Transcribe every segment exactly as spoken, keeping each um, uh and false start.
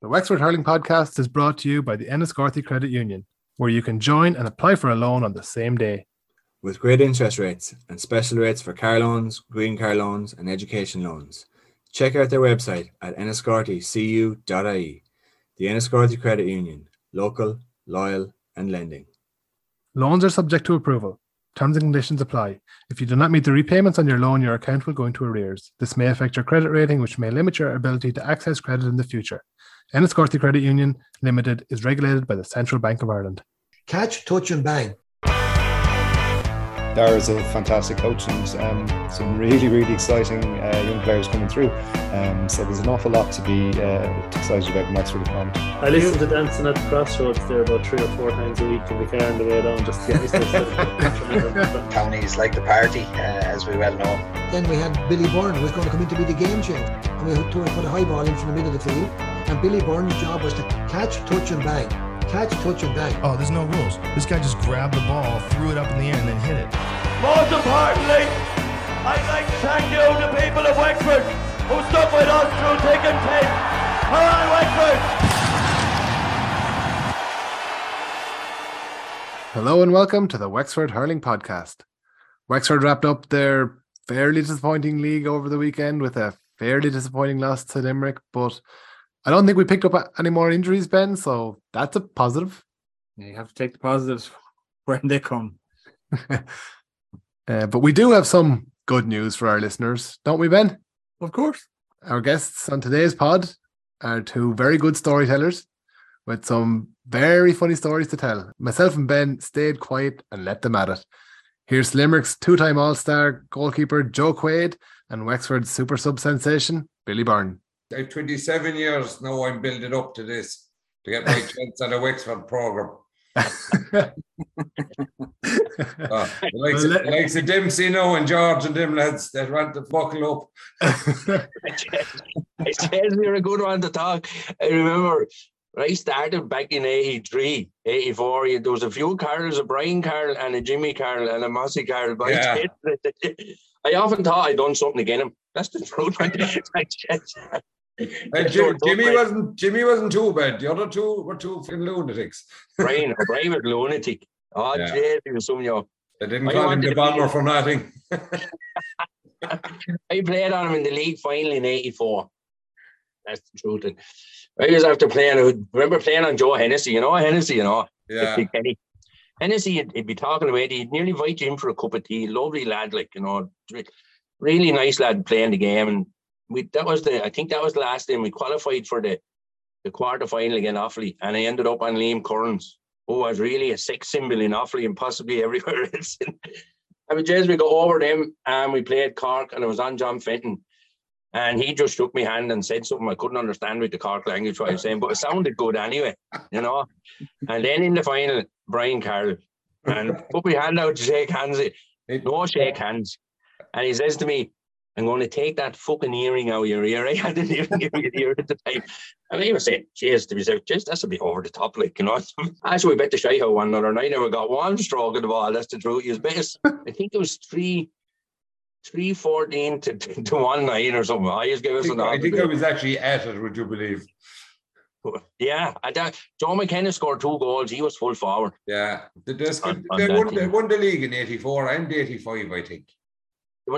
The Wexford Hurling Podcast is brought to you by the Enniscorthy Credit Union, where you can join and apply for a loan on the same day. With great interest rates and special rates for car loans, green car loans and education loans. Check out their website at enniscorthy c u dot i e. The Enniscorthy Credit Union, local, loyal and lending. Loans are subject to approval. Terms and conditions apply. If you do not meet the repayments on your loan, your account will go into arrears. This may affect your credit rating, which may limit your ability to access credit in the future. Enniscorthy Credit Union Limited is regulated by the Central Bank of Ireland. Catch, touch and bang. There is a fantastic coach and um, some really, really exciting uh, young players coming through. Um, so there's an awful lot to be uh, excited about in Wexford at the moment. I listened to Dancing at the Crossroads there about three or four times a week in the car on the way down just to get myself out. Counties like the party, uh, as we well know. Then we had Billy Byrne, who was going to come in to be the game changer. And we had to put a high ball in from the middle of the field. And Billy Byrne's job was to catch, touch and bang. Catch, touch and bang. Oh, there's no rules. This guy just grabbed the ball, threw it up in the air and then hit it. Most importantly, I'd like to thank you, the people of Wexford, who stuck with us through thick and thin. Come on, Wexford! Hello and welcome to the Wexford Hurling Podcast. Wexford wrapped up their fairly disappointing league over the weekend with a fairly disappointing loss to Limerick, but I don't think we picked up any more injuries, Ben, so that's a positive. Yeah, you have to take the positives when they come. uh, but we do have some good news for our listeners, don't we, Ben? Of course. Our guests on today's pod are two very good storytellers with some very funny stories to tell. Myself and Ben stayed quiet and let them at it. Here's Limerick's two-time All-Star goalkeeper Joe Quaid and Wexford's super sub sensation Billy Byrne. At twenty-seven years now, I'm building up to this to get my chance on a Wexford programme. uh, the likes, of, the likes of Dempsey now and George and them lads that want to buckle up. I said you're a good one to talk. I remember I started back in eighty-three, eighty-four. There was a few Carls, a Brian Carl and a Jimmy Carl and a Mossy Carl. But yeah. I, said, I often thought I'd done something against him. That's the truth. I And Jim, Jimmy wasn't Jimmy wasn't too bad. The other two were two fucking lunatics. Brian, a private lunatic. Oh, yeah. Jeez, he was some young. They didn't I call him the bomber for nothing. I played on him in the league final in eighty-four. That's the truth. And I was after playing. I remember playing on Joe Hennessy. You know Hennessy, you know. Yeah. Hennessy, he'd, he'd be talking away. He'd nearly invite you in for a cup of tea. Lovely lad, like you know, really nice lad playing the game and. We, that was the I think that was the last time we qualified for the the quarter final again Offaly, and I ended up on Liam Curran's, who was really a sex symbol in Offaly and possibly everywhere else. I mean, Jez, we got over them and we played Cork, and I was on John Fenton, and he just shook my hand and said something I couldn't understand with the Cork language what I was saying, but it sounded good anyway, you know. And then in the final, Brian Carl, and put my hand out to shake hands. No shake hands, and he says to me, "I'm going to take that fucking earring out of your ear." I didn't even give you the ear at the time. I mean, he was saying, cheers to myself, cheers, that's a bit over the top, like, you know. Actually, we bet the shy how one another night, and we got one stroke of the ball, that's the truth. He was best. I think it was three, three fourteen to, to, to one nine or something. I just gave us an I think I was actually at it, would you believe? Yeah, I thought John McKenna scored two goals. He was full forward. Yeah, the, the, on, on they, won, they won the league in eighty-four and eighty-five, I think.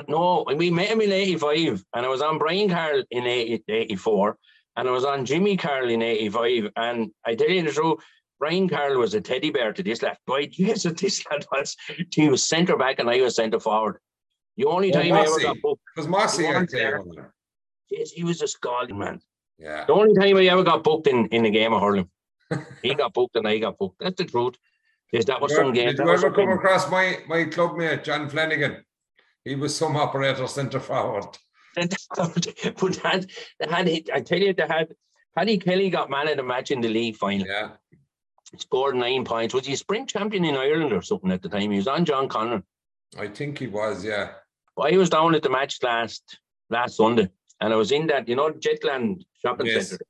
No, we met him in eighty-five, and I was on Brian Carl in eighty, eighty-four, and I was on Jimmy Carl in eighty-five, and I tell you the truth, Brian Carl was a teddy bear to this lad. Boy, yes, this lad was. He was centre back and I was centre forward. The only well, time Mossy. I ever got booked. It was Mossy, I tell you. Yes, he was a scalding man. Yeah. The only time I ever got booked in, in the game of hurling. He got booked and I got booked. That's the truth. Yes, that was some game. Did you ever come game. across my, my club mate, John Flanagan? He was some operator centre forward. But that, that had, I tell you, they had Paddy Kelly got man of the match in the league final. Yeah, scored nine points. Was he a sprint champion in Ireland or something at the time? He was on John Connor. I think he was, yeah. But I was down at the match last last Sunday, and I was in that, you know, Jetland shopping yes. centre.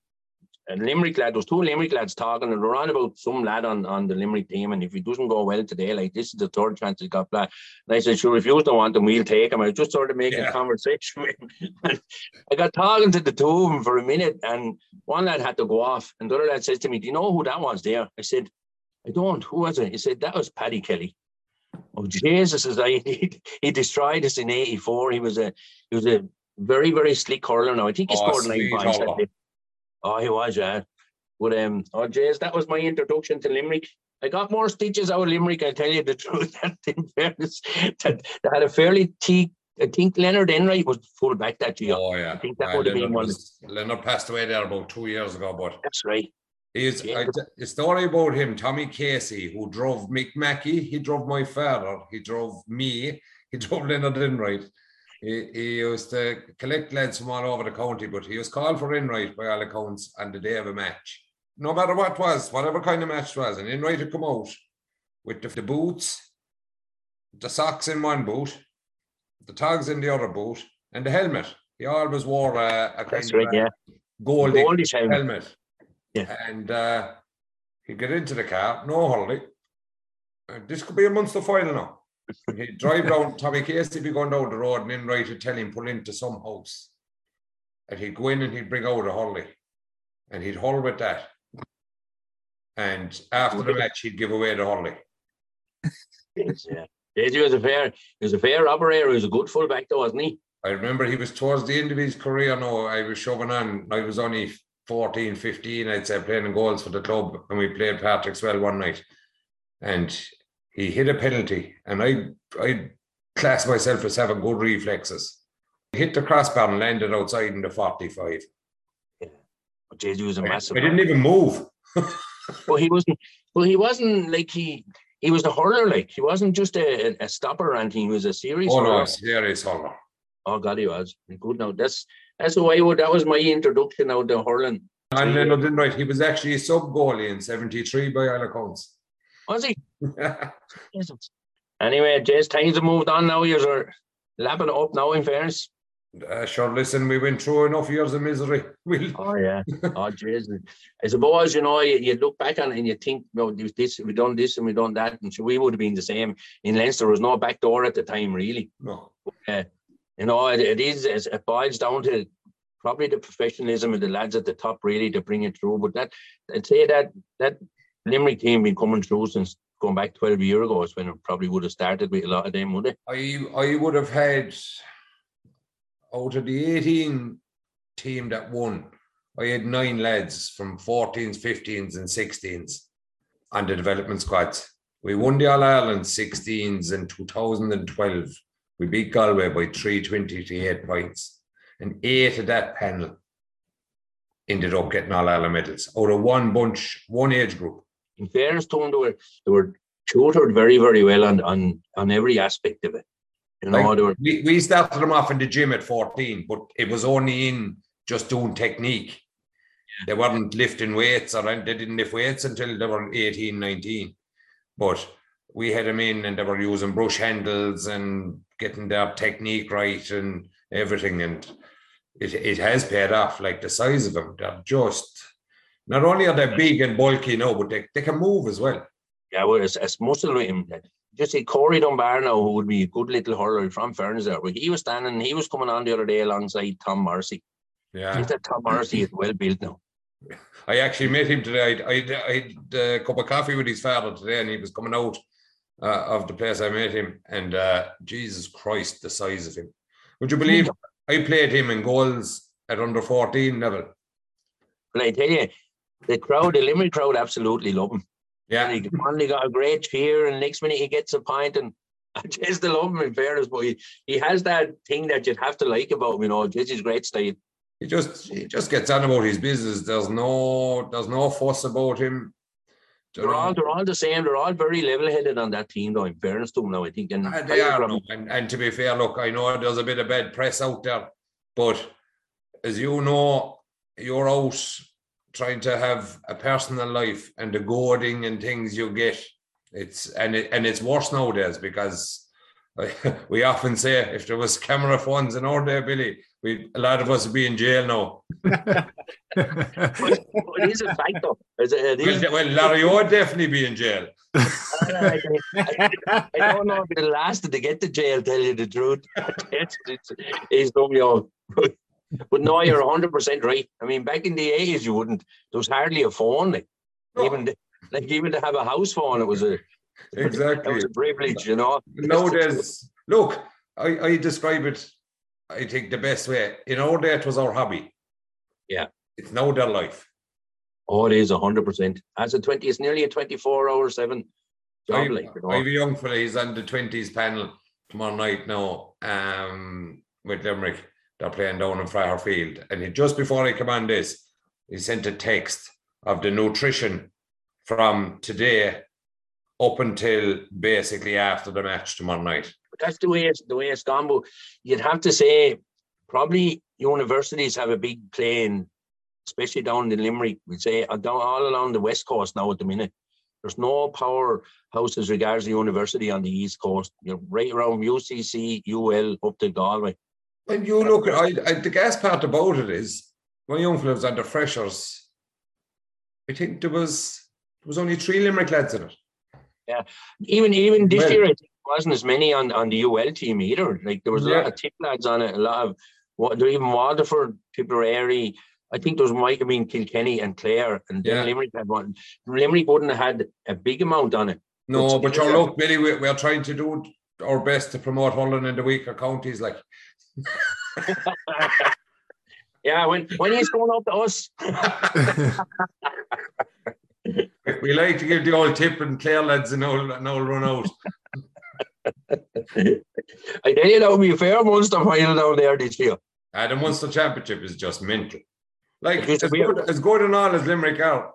a Limerick lad, there was two Limerick lads talking, and they're on about some lad on, on the Limerick team, and if he doesn't go well today, like, this is the third chance he got played. And I said, sure, if you don't want him, we'll take him. I was just sort of making yeah. conversation with him. And I got talking to the two of them for a minute, and one lad had to go off, and the other lad says to me, do you know who that was there? I said, I don't. Who was it? He said, that was Paddy Kelly. Oh, Jesus, as I he, he destroyed us in eighty-four. He was a he was a very, very slick hurler now. I think he oh, scored nine points. Oh, he was, yeah. But um oh Jesus, that was my introduction to Limerick. I got more stitches out of Limerick, I'll tell you the truth. In fairness, that they had a fairly teak. I think Leonard Enright was full back that year. Oh yeah. I think that uh, would have been one. Was, Leonard passed away there about two years ago, but that's right. Is yeah. a, a story about him, Tommy Casey, who drove Mick Mackey, he drove my father, he drove me, he drove Leonard Enright. He, he used to collect lads from all over the county, but he was called for Enright by all accounts on the day of a match. No matter what was, whatever kind of match was, and Enright would come out with the, the boots, the socks in one boot, the togs in the other boot, and the helmet. He always wore a, a kind right, of a yeah. goldish, goldish helmet. helmet. Yeah. And uh, he'd get into the car, no hurling. Uh, this could be a Munster final now. He'd drive down, Tommy Casey be going down the road, and Enright would tell him, pull into some house. And he'd go in and he'd bring out a hurling. And he'd hurl with that. And after the match, he'd give away the hurling. Yes, yeah. He was a fair, he was a fair operator. He was a good fullback, though, wasn't he? I remember he was towards the end of his career now. I was shoving on, I was only fourteen, fifteen, I'd say, playing in goals for the club, and we played Patrick's Well one night, and he hit a penalty, and I I class myself as having good reflexes. He hit the crossbar and landed outside in the forty-five. Yeah, well, J D was a massive. I, I didn't even move. Well, he wasn't. Well, he wasn't like he. He was a hurler, like he wasn't just a, a stopper or anything. He was a serious. Oh no, a serious hurler. Oh God, he was good. Now that's. That's why I would, that was my introduction out of hurling. And Leonard Enright, he was actually a sub goalie in seventy-three by all accounts. Was he? Anyway, Jess, times have moved on now. You're lapping up now, in fairness. Uh, sure, listen, we went through enough years of misery. We'll... Oh, yeah. Oh, Jess. I suppose, you know, you, you look back on it and you think, no, this, we've done this and we've done that. And so we would have been the same. In Leinster, there was no back door at the time, really. No. Uh, You know, it, it is, it boils down to probably the professionalism of the lads at the top, really, to bring it through. But that, I'd say that that Limerick team been coming through since going back twelve years ago is when it probably would have started with a lot of them, would it? I, I would have had, out of the eighteen team that won, I had nine lads from fourteens, fifteens and sixteens on the development squads. We won the All-Ireland sixteens in two thousand twelve. We beat Galway by three twenty to eight points. And eight of that panel ended up getting all Ireland medals out of one bunch, one age group. In fairness to them, they were, they were tutored very, very well on, on, on every aspect of it. You know, like, they were... we, we started them off in the gym at fourteen, but it was only in just doing technique. They weren't lifting weights, or they didn't lift weights until they were eighteen, nineteen. But we had them in and they were using brush handles and getting their technique right and everything. And it, it has paid off, like the size of them. They're just, not only are they big and bulky now, but they, they can move as well. Yeah, well, it's, it's muscle with him. Just say Corey Dunbar now, who would be a good little hurler from Ferns there. But he was standing, he was coming on the other day alongside Tom Morrissey. Yeah. Just that Tom Morrissey is well built now. I actually met him today. I had a cup of coffee with his father today, and he was coming out Uh, of the place I met him, and uh, Jesus Christ, the size of him. Would you believe I played him in goals at under fourteen level? Well, I tell you, the crowd, the Limerick crowd, absolutely love him. Yeah. And he finally got a great cheer, and next minute he gets a pint, and I just love him in fairness, but he, he has that thing that you'd have to like about him, you know, just his great style. He just he just gets on about his business. There's no there's no fuss about him. They're all, they're all the same. They're all very level-headed on that team, though, in fairness to them now, I think. And uh, they are, and, and to be fair, look, I know there's a bit of bad press out there, but as you know, you're out trying to have a personal life, and the goading and things you get, it's and it, and it's worse nowadays, because I, we often say, if there was camera phones in our day, Billy, we, a lot of us will be in jail now. But, but it is a factor. It, it is. Well, well, Larry would definitely be in jail. I, I, I don't know if it'll last to get to jail, tell you the truth. It's, it's, it's W O. But no, you're one hundred percent right. I mean, back in the eighties, you wouldn't. There was hardly a phone. Like, no. even, like, even to have a house phone, it was a, exactly. it was a privilege, you know. Nowadays, look, I, I describe it, I think, the best way. In our day, it was our hobby. Yeah. It's now their life. Oh, it is one hundred percent. As a twenty, it's nearly a twenty-four hour seven job. I've, like, you know. I've a young fella, he's on the twenties panel tomorrow night now um, with Limerick. They're playing down in Friar Field. And he, just before I come on this, he sent a text of the nutrition from today up until basically after the match tomorrow night. That's the way it's, the way it's gone. But you'd have to say probably universities have a big play in, especially down in Limerick. We'd say down all along the West Coast now at the minute. There's no power house as regards the university on the East Coast. You're right around U C C, U L, up to Galway. And you look, I, I, the gas part about it is, my young fellow was under freshers. I think there was there was only three Limerick lads in it. Yeah, even even this well, year, I think there wasn't as many on, on the U L team either. Like there was a yeah. lot of tip lads on it, a lot of what even Waterford, Tipperary. I think there was Mike, I mean Kilkenny and Clare, and yeah. Limerick had one. Limerick wouldn't have had a big amount on it. No, but your look, Billy, we, we're trying to do our best to promote hurling in the weaker counties, like. Yeah, when when he's going up to us. We like to give the old tip and Clare lads an old, an old run out. I tell you, that would be a fair Munster final down there this year. Ah, the Munster Championship is just mental. Like, as good, as good and all as Limerick are,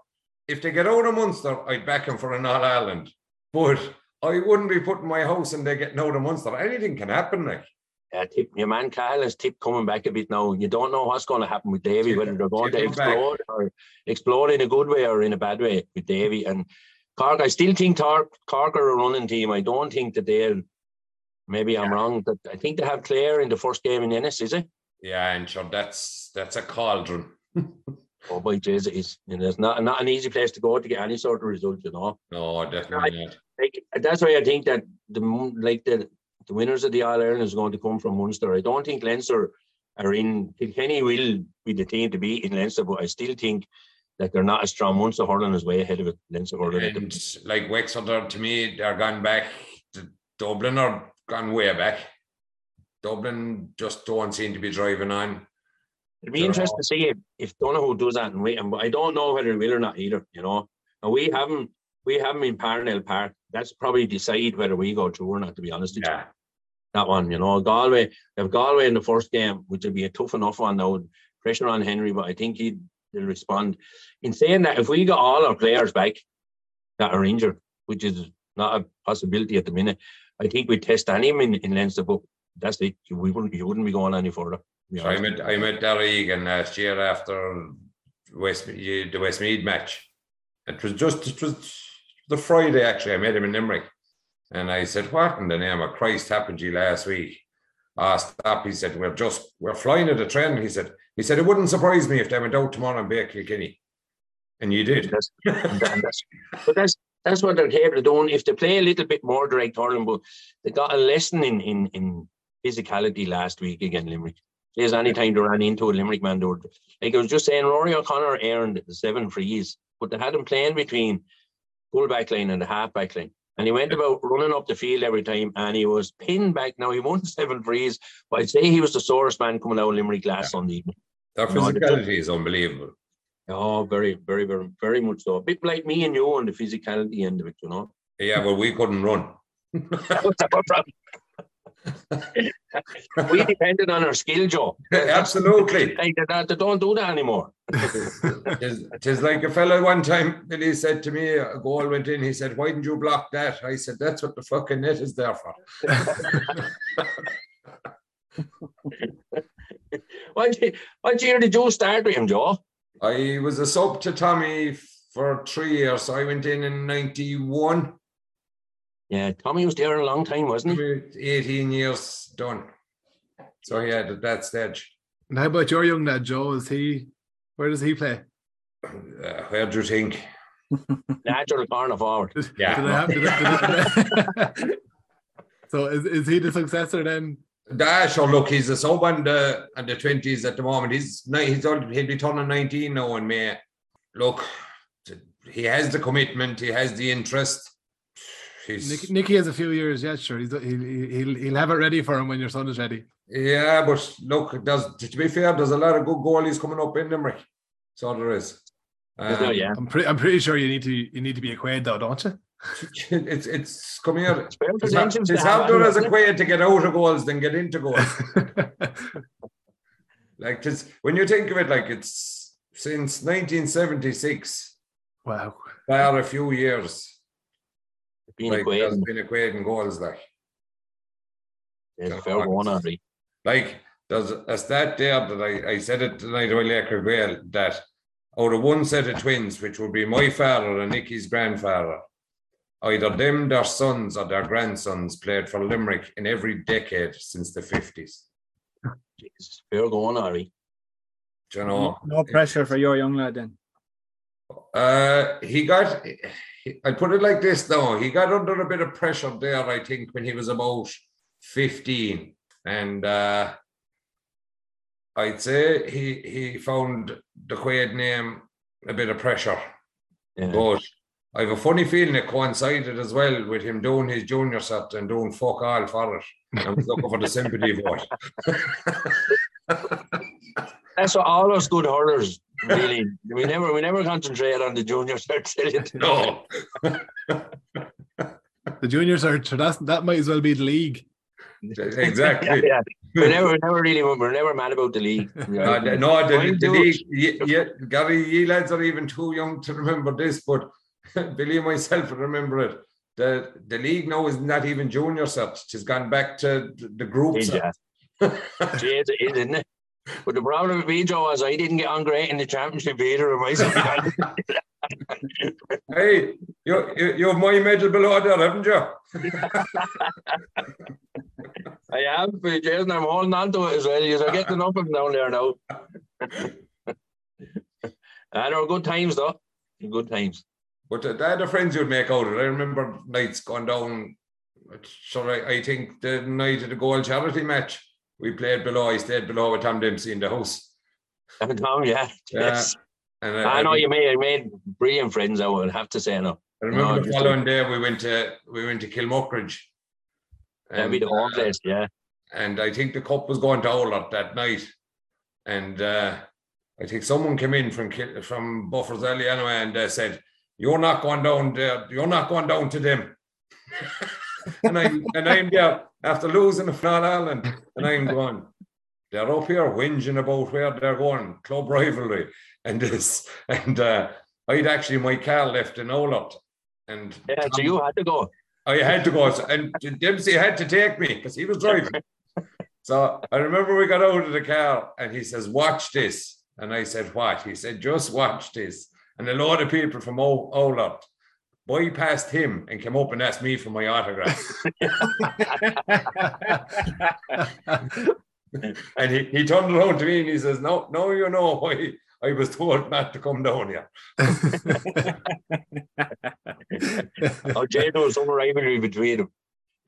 if they get out of Munster, I'd back them for an All-Ireland. But I wouldn't be putting my house and they getting out of Munster. Anything can happen, like. Uh, tip, your man Kyle has Tip coming back a bit now. You don't know what's going to happen with Davy, yeah, whether they're going to explode back. or explode in a good way or in a bad way with Davy. And Cork, I still think Cork, Cork are a running team. I don't think that they'll, maybe yeah. I'm wrong, but I think they have Clare in the first game in Ennis, is it? Yeah, and sure, that's that's a cauldron. Oh, by Jesus, it is. And it's not, not an easy place to go to get any sort of result, you know. No, definitely I, not. Like, that's why I think that the like the The winners of the All-Ireland is going to come from Munster. I don't think Leinster are in. Kilkenny will be the team to be in Leinster, but I still think that they're not as strong. Munster hurling is way ahead of it. Leinster hurling. And like Wexford, to me, they're gone back. To Dublin are gone way back. Dublin just don't seem to be driving on. It'd be they're interesting all... to see if, if Donoghue does that, and we, but I don't know whether he will or not either. You know, and we haven't we haven't in Parnell Park. That's probably decide whether we go through or not. To be honest, yeah. With you. That one, you know, Galway. They have Galway in the first game, which will be a tough enough one now. Pressure on Henry, but I think he'll respond. In saying that, if we got all our players back that are injured, which is not a possibility at the minute, I think we test on him in, in Leinster. But that's it. We wouldn't. You wouldn't be going any further. So I met I met Darry Egan last year after West the Westmead match. It was just it was the Friday actually. I met him in Limerick. And I said, what in the name of Christ happened to you last week? Ah, stop. He said, we're just, we're flying at a trend. He said, he said, it wouldn't surprise me if they went out tomorrow and baked Kilkenny. And you did. That's, that's, but that's that's what they're capable of doing. If they play a little bit more direct hurling, but they got a lesson in, in, in physicality last week again, Limerick. There's any time they ran into a Limerick man. Door. Like I was just saying, Rory O'Connor earned the seven frees, but they had him playing between full back line and the half back line. And he went about running up the field every time, and he was pinned back. Now, he won seven frees, but I'd say he was the sorest man coming out of Limerick last yeah. Sunday evening. Their physicality no, is unbelievable. Oh, very, very, very, very much so. A bit like me and you on the physicality end of it, you know. Yeah, well, we couldn't run. That was our problem. We depended on our skill, Joe. Absolutely. Like, they, they don't do that anymore. It is like a fellow one time, and he said to me, a goal went in, he said, why didn't you block that? I said, that's what the fucking net is there for. what, year, what year did you start with him, Joe? I was a sub to Tommy for three years. So I went in in ninety-one. Yeah, Tommy was there a long time, wasn't he? eighteen years done. So, yeah, at that stage. And how about your young lad, Joe? Is he, where does he play? Uh, where do you think? Natural corner forward. Yeah. Did I have, did I, did I, so is, is he the successor then? Ah, sure, look, he's a sub in the, in the twenties at the moment. He's, he's he'll be turning nineteen now in May. Look, he has the commitment, he has the interest. Nick, Nicky has a few years yet, sure. He's, he'll, he'll, he'll have it ready for him when your son is ready. Yeah, but look, does, to be fair, there's a lot of good goalies coming up in them, right? So there is. Um, no, yeah. I'm pretty. I'm pretty sure you need to. You need to be a Quaid, though, don't you? it's it's come here. It's, it's, not, it's harder as a Quaid to get out of goals than get into goals. Like this, when you think of it, like it's since nineteen seventy-six. Wow, by a few years. Been like, a Quaid. There's been a Quaid in goals, like. Yeah, fair one, Andy. Like there's a stat there that I, I said it tonight to Leicester Gael that. Out of one set of twins, which would be my father and Nicky's grandfather, either them, their sons or their grandsons played for Limerick in every decade since the fifties. Jesus, fair going, Ari. Do you know? No pressure for your young lad then. Uh, he got, I put it like this though, he got under a bit of pressure there, I think, when he was about fifteen. And uh, I'd say he, he found the Quaid name a bit of pressure. Yeah. But I have a funny feeling it coincided as well with him doing his junior set and doing fuck all for it. I was looking for the sympathy vote. That's what all us good hurlers, really. We never we never concentrate on the junior cert. No. The junior cert, so that's, that might as well be the league. Exactly. Yeah, yeah. We're never, we're never really, we're never mad about the league. No, no the, the league. Ye, ye, Gary, ye lads are even too young to remember this, but Billy and myself remember it. The the league now is not even junior cert; it's gone back to the, the group. Yeah, it is, isn't it? But the problem with me, Joe, was I didn't get on great in the championship either. Am I saying? Hey, you you have my medal below there, haven't you? I am, Jason. I'm holding on to it as well. You're getting up and down there now. And there were good times, though. Good times. But the, the other friends you'd make out of it. I remember nights going down. So I, I think the night of the Gold Charity match, we played below. I stayed below with Tom Dempsey in the house. And Tom, yeah. yeah. Yes. And I, I know I, you made, made brilliant friends, I would have to say. No. I remember no, the following don't. day we went to we went to Kilmuckridge. That'd be the home uh, place, yeah. And I think the cup was going to Oulart that night. And uh, I think someone came in from from Buffers Alley anyway and uh, said, you're not going down there, you're not going down to them. and, I, and I'm there after losing the Flat Island. And I'm going, they're up here whinging about where they're going, club rivalry and this. And uh, I'd actually, my car left in Oulart. And yeah, so you had to go. I had to go, and Dempsey had to take me because he was driving. So I remember we got out of the car and he says, watch this. And I said, what? He said, just watch this. And a lot of people from Oulart bypassed him and came up and asked me for my autograph. And he, he turned around to me and he says, no, no, you know why I was told not to come down here. Oh, Jay, there was some rivalry between them.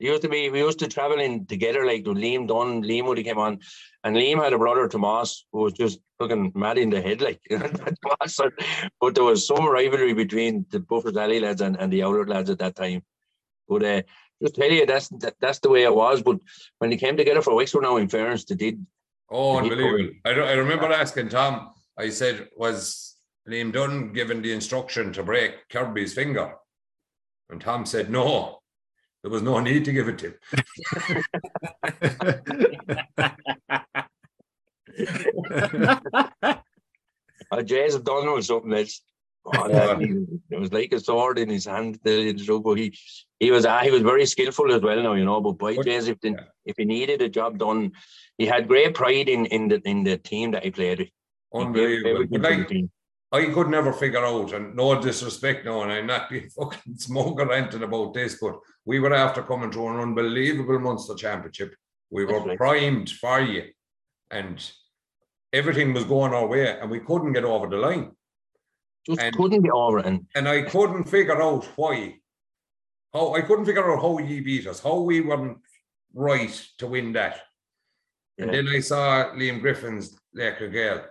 It used to be, we used to travel in together, like with Liam Dunn, Liam would have came on, and Liam had a brother, Tomás, who was just fucking mad in the head, like. But there was some rivalry between the Buffers Alley lads and, and the Oulart lads at that time. But uh, just tell you, that's that, that's the way it was. But when they came together for Wexford now, in fairness, they did. Oh, they unbelievable. Did I, I remember asking Tom, I said, was Liam Dunn given the instruction to break Kirby's finger? And Tom said, no, there was no need to give it to him. Oh, Jay's done or something else. Oh, that, he, it was like a sword in his hand. He, he was uh, he was very skillful as well now, you know. But by Jay's, if, yeah. if he needed a job done, he had great pride in, in, the, in the team that he played with. Unbelievable. Like, I could never figure out, and no disrespect, no, and I'm not being fucking smoke or anything about this, but we were after coming to an unbelievable Munster Championship. We were primed for you, and everything was going our way and we couldn't get over the line. Just and, couldn't get over it. And, and I couldn't figure out why. How I couldn't figure out how ye beat us, how we weren't right to win that. Yeah. And then I saw Liam Griffin's Lecker Gale.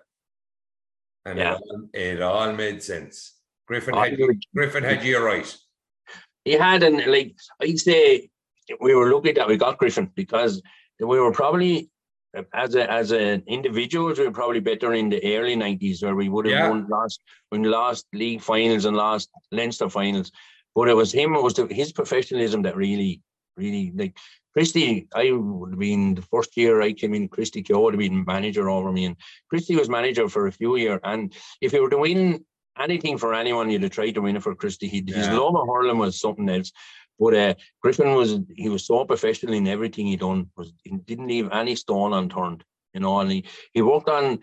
And yeah. it, all, it all made sense. Griffin had, Griffin had you right. He had, and like I'd say, we were lucky that we got Griffin, because we were probably, as a as an individuals, we were probably better in the early nineties, where we would have yeah. won last, when last league finals and last Leinster finals. But it was him, it was the, his professionalism that really, really, like Christy, I would have been, the first year I came in, Christy Keogh would have been manager over me, and Christy was manager for a few years. And if you were to win anything for anyone, you'd have tried to win it for Christy. He, yeah. His love of hurling was something else. But uh, Griffin was, he was so professional in everything he done, was, he didn't leave any stone unturned, you know, and he, he worked on,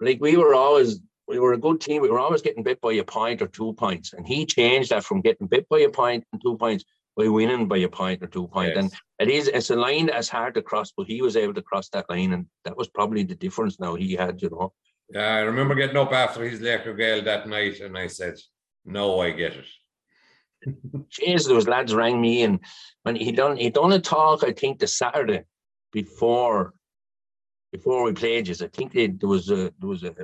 like we were always, we were a good team, we were always getting bit by a point or two points, and he changed that from getting bit by a point and two points by winning by a point or two points, yes. and it is, it's a line that's hard to cross, but he was able to cross that line, and that was probably the difference now he had, you know. Yeah, I remember getting up after his Lecker Gale that night, and I said, no, I get it. Jeez, those lads rang me, and when he done he done a talk, I think the Saturday before before we played just I think they, there was a there was a,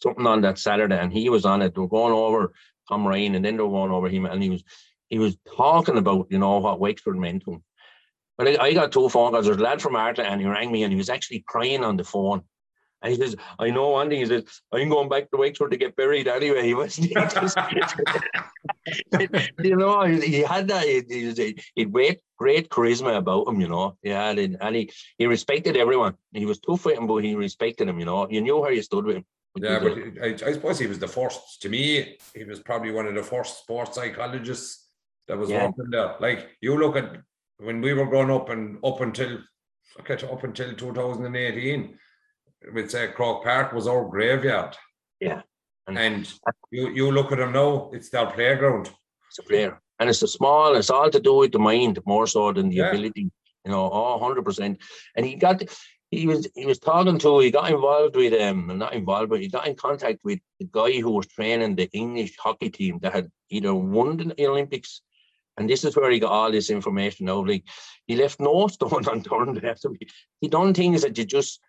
something on that Saturday, and he was on it. They were going over Tom Ryan, and then they were going over him, and he was he was talking about, you know, what Wexford meant to him. But I, I got two phone calls. There was a lad from Arta, and he rang me, and he was actually crying on the phone. And he says, I know one thing, he says, I'm going back to Wexford to get buried anyway. He was, he just, you know, he had that, he had great, great charisma about him, you know. Yeah, and he, he respected everyone. He was tough with him, but he respected him, you know. You knew how you stood with him. Yeah, but I, I suppose he was the first, to me, he was probably one of the first sports psychologists that was yeah. working there. Like, you look at, when we were growing up and up until, okay, up until two thousand eighteen, we'd say Croke Park was our graveyard. Yeah. And, and you, you look at them now, it's their playground. It's a player. And it's a small, it's all to do with the mind more so than the yeah. ability, you know, oh, one hundred percent. And he got, he was he was talking to, he got involved with, um, not involved, but he got in contact with the guy who was training the English hockey team that had either won the Olympics. And this is where he got all this information out. Like, he left no stone unturned. He done things that you just,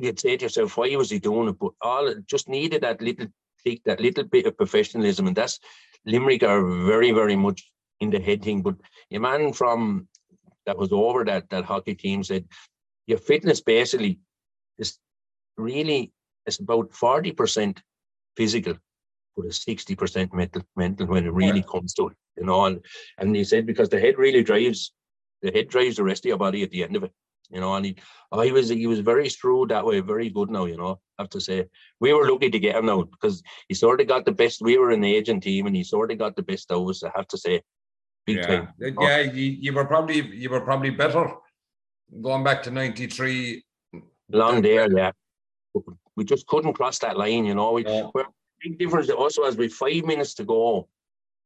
you'd say to yourself, why was he doing it? But all it just needed that little click, that little bit of professionalism. And that's Limerick are very, very much in the head thing. But a man from that was over that that hockey team said, your fitness basically is really, it's about forty percent physical, but it's sixty percent mental, mental when it really yeah. comes to it. You know, and, and he said, because the head really drives, the head drives the rest of your body at the end of it. You know, and he, oh, he was he was very shrewd that way, very good now, you know, I have to say. We were lucky to get him now, because he sort of got the best. We were an agent team, and he sort of got the best of us, I have to say. Big yeah, time. yeah you, you were probably you were probably better going back to ninety-three. Long there, yeah. We just couldn't cross that line, you know. We, yeah. Well, the big difference also was with five minutes to go,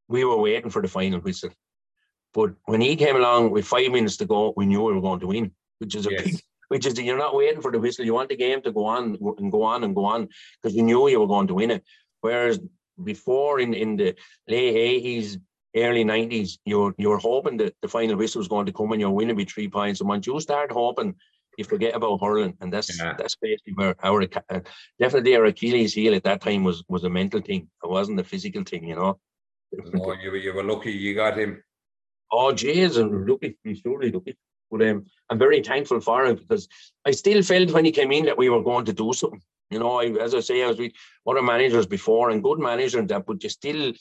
we were waiting for the final whistle. But when he came along with five minutes to go, we knew we were going to win. Which is a yes. big, which is you're not waiting for the whistle. You want the game to go on and go on and go on, because you knew you were going to win it. Whereas before, in, in the late eighties, early nineties, you were you were hoping that the final whistle was going to come and you're winning with three points. And once you start hoping, you forget about hurling, and that's yeah. that's basically where our uh, definitely our Achilles heel at that time was was a mental thing. It wasn't a physical thing, you know. No, you were you were lucky you got him. Oh, jeez, I'm lucky. I'm surely lucky. But um, I'm very thankful for him, because I still felt when he came in that we were going to do something. You know, I, as I say, I was with other managers before and good managers and that, but you still,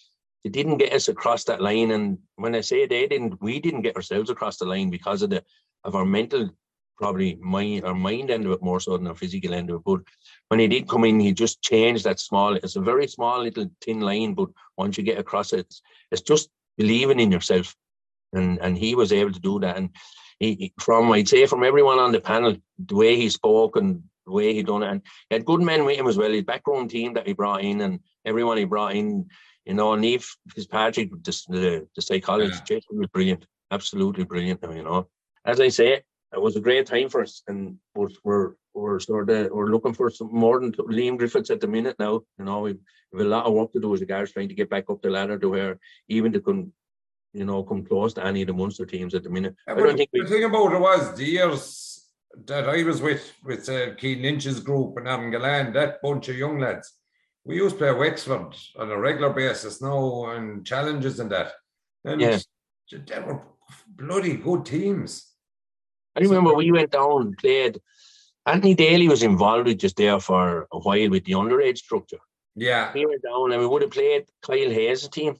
they didn't get us across that line. And when I say they didn't, we didn't get ourselves across the line because of the of our mental, probably mind, our mind end of it more so than our physical end of it. But when he did come in, he just changed that small. It's a very small little thin line, but once you get across it, it's, it's just believing in yourself. And and he was able to do that. And He, from I'd say from everyone on the panel, the way he spoke and the way he done it, and he had good men with him as well. His background team that he brought in, and everyone he brought in, you know, Niamh Fitzpatrick, the the, the psychologist, yeah. was brilliant, absolutely brilliant. You know, as I say, it was a great time for us, and but we're we're sort of we're looking for some more than Liam Griffiths at the minute now. You know, we've, we've a lot of work to do as regards trying to get back up the ladder to where even to come, you know, come close to any of the Munster teams at the minute. I don't think we... The thing about it was the years that I was with with uh, Cian Lynch's group and Amgalan, that bunch of young lads. We used to play Wexford on a regular basis now and challenges and that. And yeah. They were bloody good teams. I remember we went down and played. Anthony Daly was involved with just there for a while with the underage structure. Yeah. We went down and we would have played Kyle Hayes' team.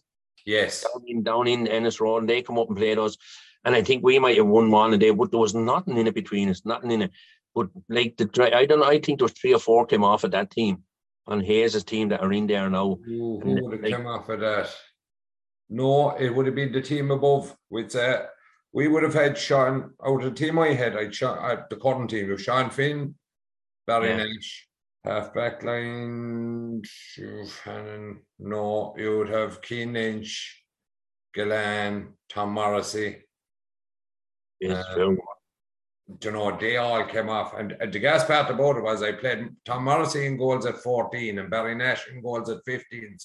Yes. Down in, down in Ennis Road, and they come up and played us. And I think we might have won one a day, but there was nothing in it between us, nothing in it. But like the I don't know, I think there was three or four came off of that team. On Hayes' team that are in there now. Ooh, who would have like, come off of that? No, it would have been the team above. With uh, we would have had Sean out of the team I had. I had the current team of Sean Finn, Barry yeah. Nash, half back line. No, you would have Cian Lynch, Gillan, Tom Morrissey. Yes, um, you know, they all came off. And, and the gas part about it was I played Tom Morrissey in goals at fourteen and Barry Nash in goals at fifteen.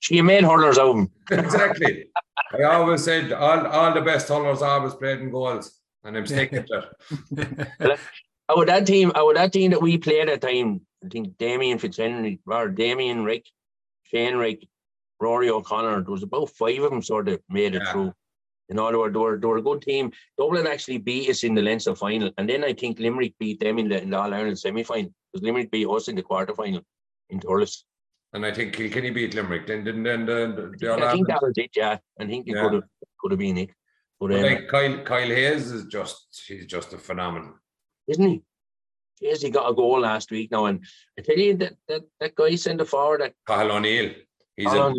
She made hurlers out of them. Exactly. I always said all, all the best hurlers always played in goals, and I'm sticking to it. Our that team, our that team that we played at the time, I think Damien Fitzhenry, or Damien Rick, Shane Rick, Rory O'Connor, there was about five of them sort of made it yeah. through. You know, they were, they, were, they were a good team. Dublin actually beat us in the Leinster final. And then I think Limerick beat them in the, in the All-Ireland semi-final. Because Limerick beat us in the quarter-final in Thurles. And I think Kilkenny beat Limerick then, didn't they? The, the I think that was it, yeah. I think it yeah. could have could have been it. But, but um, like Kyle, Kyle Hayes is just, he's just a phenomenon. Isn't he? Yes, he got a goal last week now. And I tell you, that that, that guy sent a forward at... Cahill O'Neill. He's a,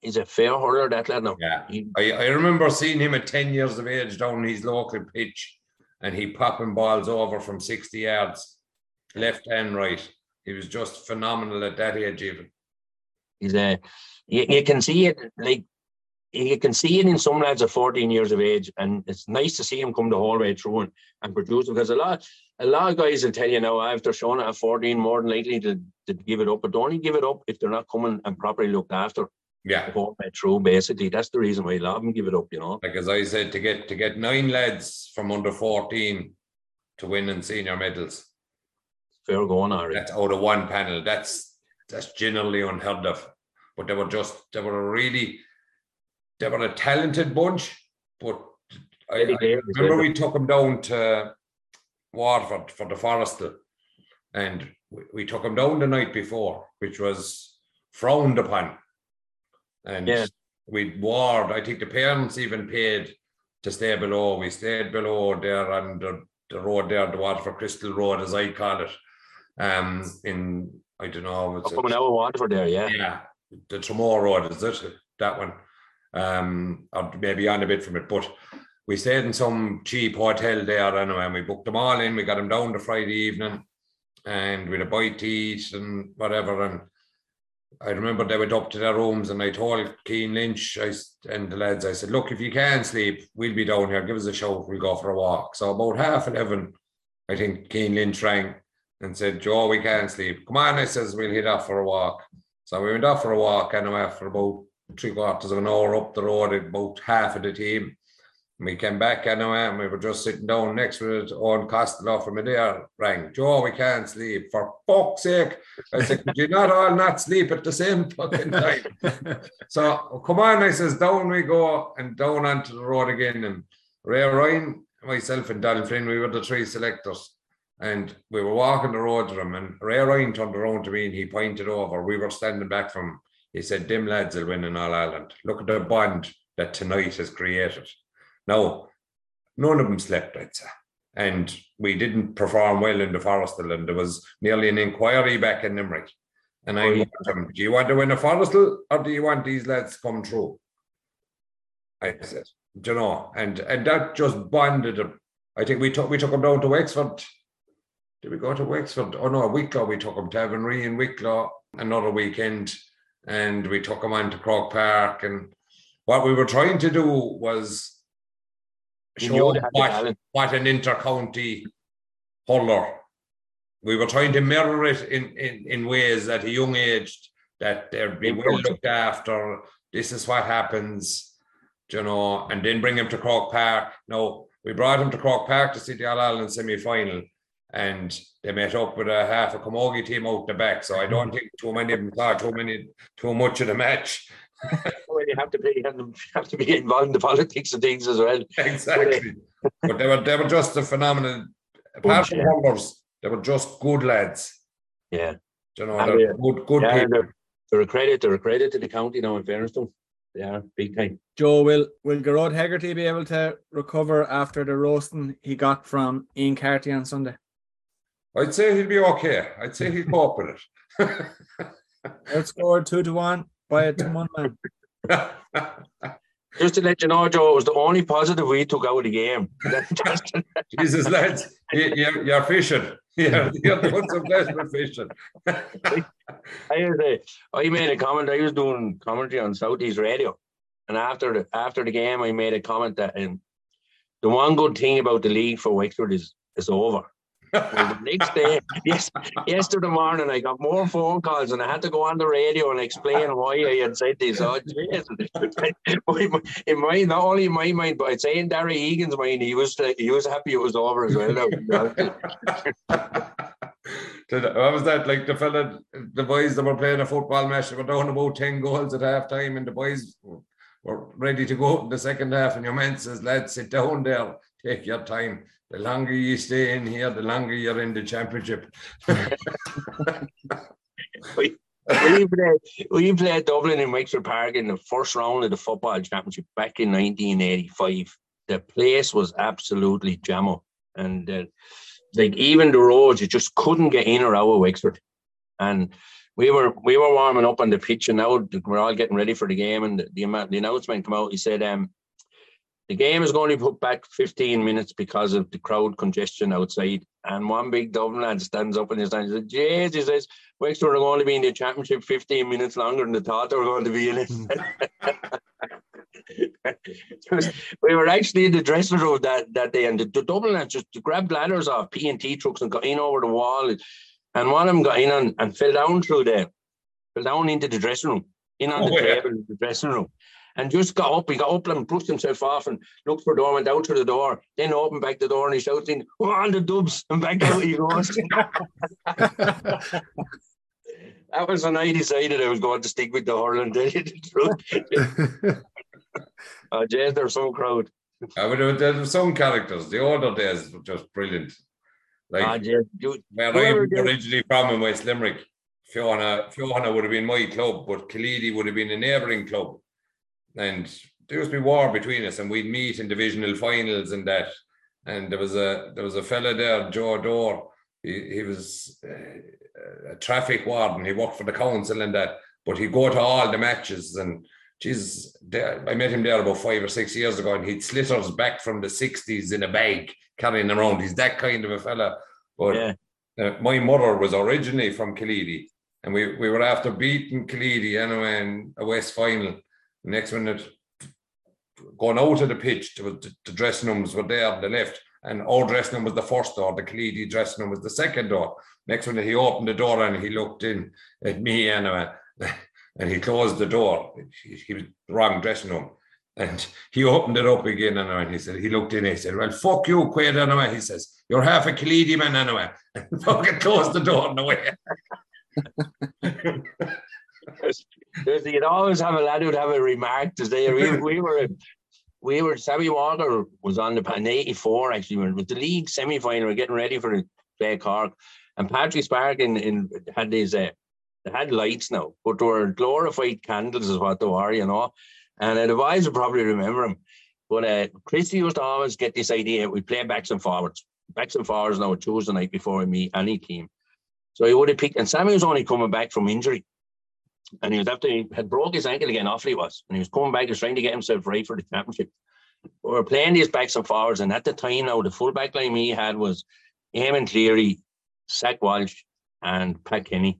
he's a fair hurler, that lad now. Yeah. He, I, I remember seeing him at ten years of age down his local pitch and he popping balls over from sixty yards, left and right. He was just phenomenal at that age even. He's a, you, you can see it, like, you can see it in some lads at fourteen years of age, and it's nice to see him come the whole way through and, and produce, because a lot a lot of guys will tell you now after showing it at fourteen, more than likely to, to give it up, but don't give it up if they're not coming and properly looked after. Yeah. The whole way through, basically. That's the reason why a lot of them give it up, you know. Like as I said, to get to get nine lads from under fourteen to win in senior medals. Fair going, Ari. That's out of one panel. That's that's generally unheard of. But they were just they were a really They were a talented bunch, but I, I remember we took them down to Waterford for the Forrestal, and we, we took them down the night before, which was frowned upon. And yeah. we warred. I think the parents even paid to stay below. We stayed below there on the, the road there, the Waterford Crystal Road, as I call it. Um, in I don't know. It's coming out of Waterford there, yeah. Yeah, the Tremor Road is it? That one. Um, or maybe on a bit from it, but we stayed in some cheap hotel there anyway, and we booked them all in. We got them down to Friday evening, and we had a bite to eat and whatever. And I remember they went up to their rooms, and I told Cian Lynch I, and the lads, I said, "Look, if you can't sleep, we'll be down here. Give us a shout. We'll go for a walk." So about half eleven, I think Cian Lynch rang and said, "Joe, we can't sleep. Come on," I says, "we'll hit off for a walk." So we went off for a walk anyway for about three quarters of an hour up the road, about half of the team. And we came back anyway, and we were just sitting down next to it. Owen Costello from Adair rang, "Joe, we can't sleep." "For fuck's sake." I said, "Could you not all not sleep at the same fucking time?" So, "Come on," I says, "down we go," and down onto the road again. And Ray Ryan, myself, and Donald Flynn, we were the three selectors. And we were walking the road to them, and Ray Ryan turned around to me and he pointed over. We were standing back from him. He said, "Them lads will win in All-Ireland. Look at the bond that tonight has created." Now, none of them slept, I'd say. And we didn't perform well in the Forrestal, and there was nearly an inquiry back in Limerick. And I asked oh, him, "Do you want to win a Forrestal, or do you want these lads to come through?" I said, "Do you know?" And, and that just bonded them. I think we took, we took them down to Wexford. Did we go to Wexford? Oh, no, Wicklow. We took them to Avonlea and Wicklow another weekend. And we took them on to Croke Park. And what we were trying to do was show what, what an inter-county hurler. We were trying to mirror it in, in, in ways at a young age that they'd be well looked after. This is what happens, you know, and then bring him to Cork Park. No, we brought him to Cork Park to see the All-Ireland semi-final, and they met up with a half a Camogie team out the back. So I don't think too many of them thought too many, too much of the match. Well, you have to be, you have to be involved in the politics of things as well. Exactly. But they were, they were just a phenomenon. Apart from hurlers, they were just good lads. Yeah. You know, they're they're, good, good yeah, people. They're, they're a credit. They're a credit to the county now. In fairness to them, yeah, big time. Joe, will will Gerard Hegarty be able to recover after the roasting he got from Ian Carty on Sunday? I'd say he'll be okay. I'd say he'll cope with it. Outscored two to one by a two-one man. Just to let you know, Joe, it was the only positive we took out of the game. Jesus, lads, you, you're, you're fishing. You're, you're doing some desperate fishing. I, a, I made a comment. I was doing commentary on Southeast Radio, and after the, after the game, I made a comment that um, the one good thing about the league for Wexford is it's over. Well, the next day, yes, yesterday morning, I got more phone calls, and I had to go on the radio and explain why I had said this. Oh, geez. In my, not only in my mind, but I'd say in Darry Egan's mind, he was he was happy it was over as well. What was that? Like the fella, the boys that were playing a football match, they were down about ten goals at half time, and the boys were ready to go in the second half. And your man says, "Lads, sit down there, take your time. The longer you stay in here, the longer you're in the championship." we, we, played, we played Dublin in Wexford Park in the first round of the football championship back in nineteen eighty-five. The place was absolutely jammo. And uh, like even the roads, you just couldn't get in or out of Wexford. And we were we were warming up on the pitch, and now we're all getting ready for the game. And the, the, the announcement came out, he said, um, "The game is going to be put back fifteen minutes because of the crowd congestion outside." And one big Dublin lad stands up in his stand and says, "Jeez," he says, "Wexford are going to be in the championship fifteen minutes longer than they thought they were going to be in it." We were actually in the dressing room that, that day, and the, the Dublin lads just grabbed ladders off P and T trucks and got in over the wall. And one of them got in and, and fell down through there, fell down into the dressing room, in on oh, the yeah. table in the dressing room. And just got up, he got up and brushed himself off and looked for the door, went out through the door, then opened back the door and he shouted, "We're on the Dubs," and back out he goes. That was when I decided I was going to stick with the hurling. Oh, Jez, they're so crowd. I mean, there's some characters, the older days were just brilliant. Like, ah, Jez, you, where I am originally from in West Limerick, Fiona, Fiona would have been my club, but Killeedy would have been a neighbouring club. And there used to be war between us, and we'd meet in divisional finals and that. And there was a there was a fella there, Joe Dore. He, he was uh, a traffic warden. He worked for the council and that. But he'd go to all the matches. And Jesus, there, I met him there about five or six years ago, and he'd slitters back from the sixties in a bag carrying around. He's that kind of a fella. But yeah. uh, my mother was originally from Killeedy, and we, we were after beating Killeedy anyway in a West final. Next minute, going out of the pitch, the, the dressing rooms were there on the left, and our dressing room was the first door, the Killeedy dressing room was the second door. Next minute, he opened the door and he looked in at me anyway, and he closed the door. He, he was the wrong dressing room. And he opened it up again anyway, and he said, he looked in and he said, "Well, fuck you, Quaid, anyway," he says, "You're half a Killeedy man anyway." And fucking closed the door on the way. You'd always have a lad who'd have a remark to say. We, we were, we were. Sammy Walker was on the in eighty-four actually. When it was the league semi-final, we were getting ready for the play Cork, and Patrick Sparkin in, in had these. Uh, they had lights now, but they were glorified candles, is what they were, you know. And uh, the boys would probably remember him. But uh, Christy used to always get this idea: we play backs and forwards, backs and forwards. Now choose the night before we meet any team. So he would have picked, and Sammy was only coming back from injury. And he was after he had broke his ankle again, off he was. And he was coming back, he was trying to get himself right for the championship. We were playing these backs and forwards, and at the time now, the full back line he had was Eamon Cleary, Zach Walsh, and Pat Kenny.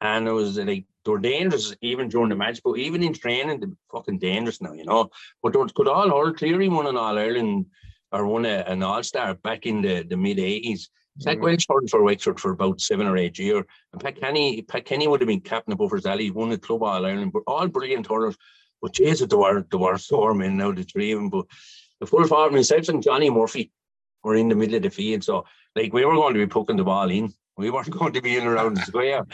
And it was like, they were dangerous even during the match, but even in training, they're fucking dangerous now, you know. But they could all hurl. Cleary won an All-Ireland or won a, an All-Star back in the, the mid-eighties. Zach mm. Welch hurled for Wexford for about seven or eight years. And Pat Kenny, Pat Kenny would have been captain of Buffers Alley, won the club All-Ireland, but all brilliant hurlers. But Jesus, they were, they were sore men now, the three of them. But the full forward, myself and Johnny Murphy were in the middle of the field. So, like, we were going to be poking the ball in. We weren't going to be in around the square.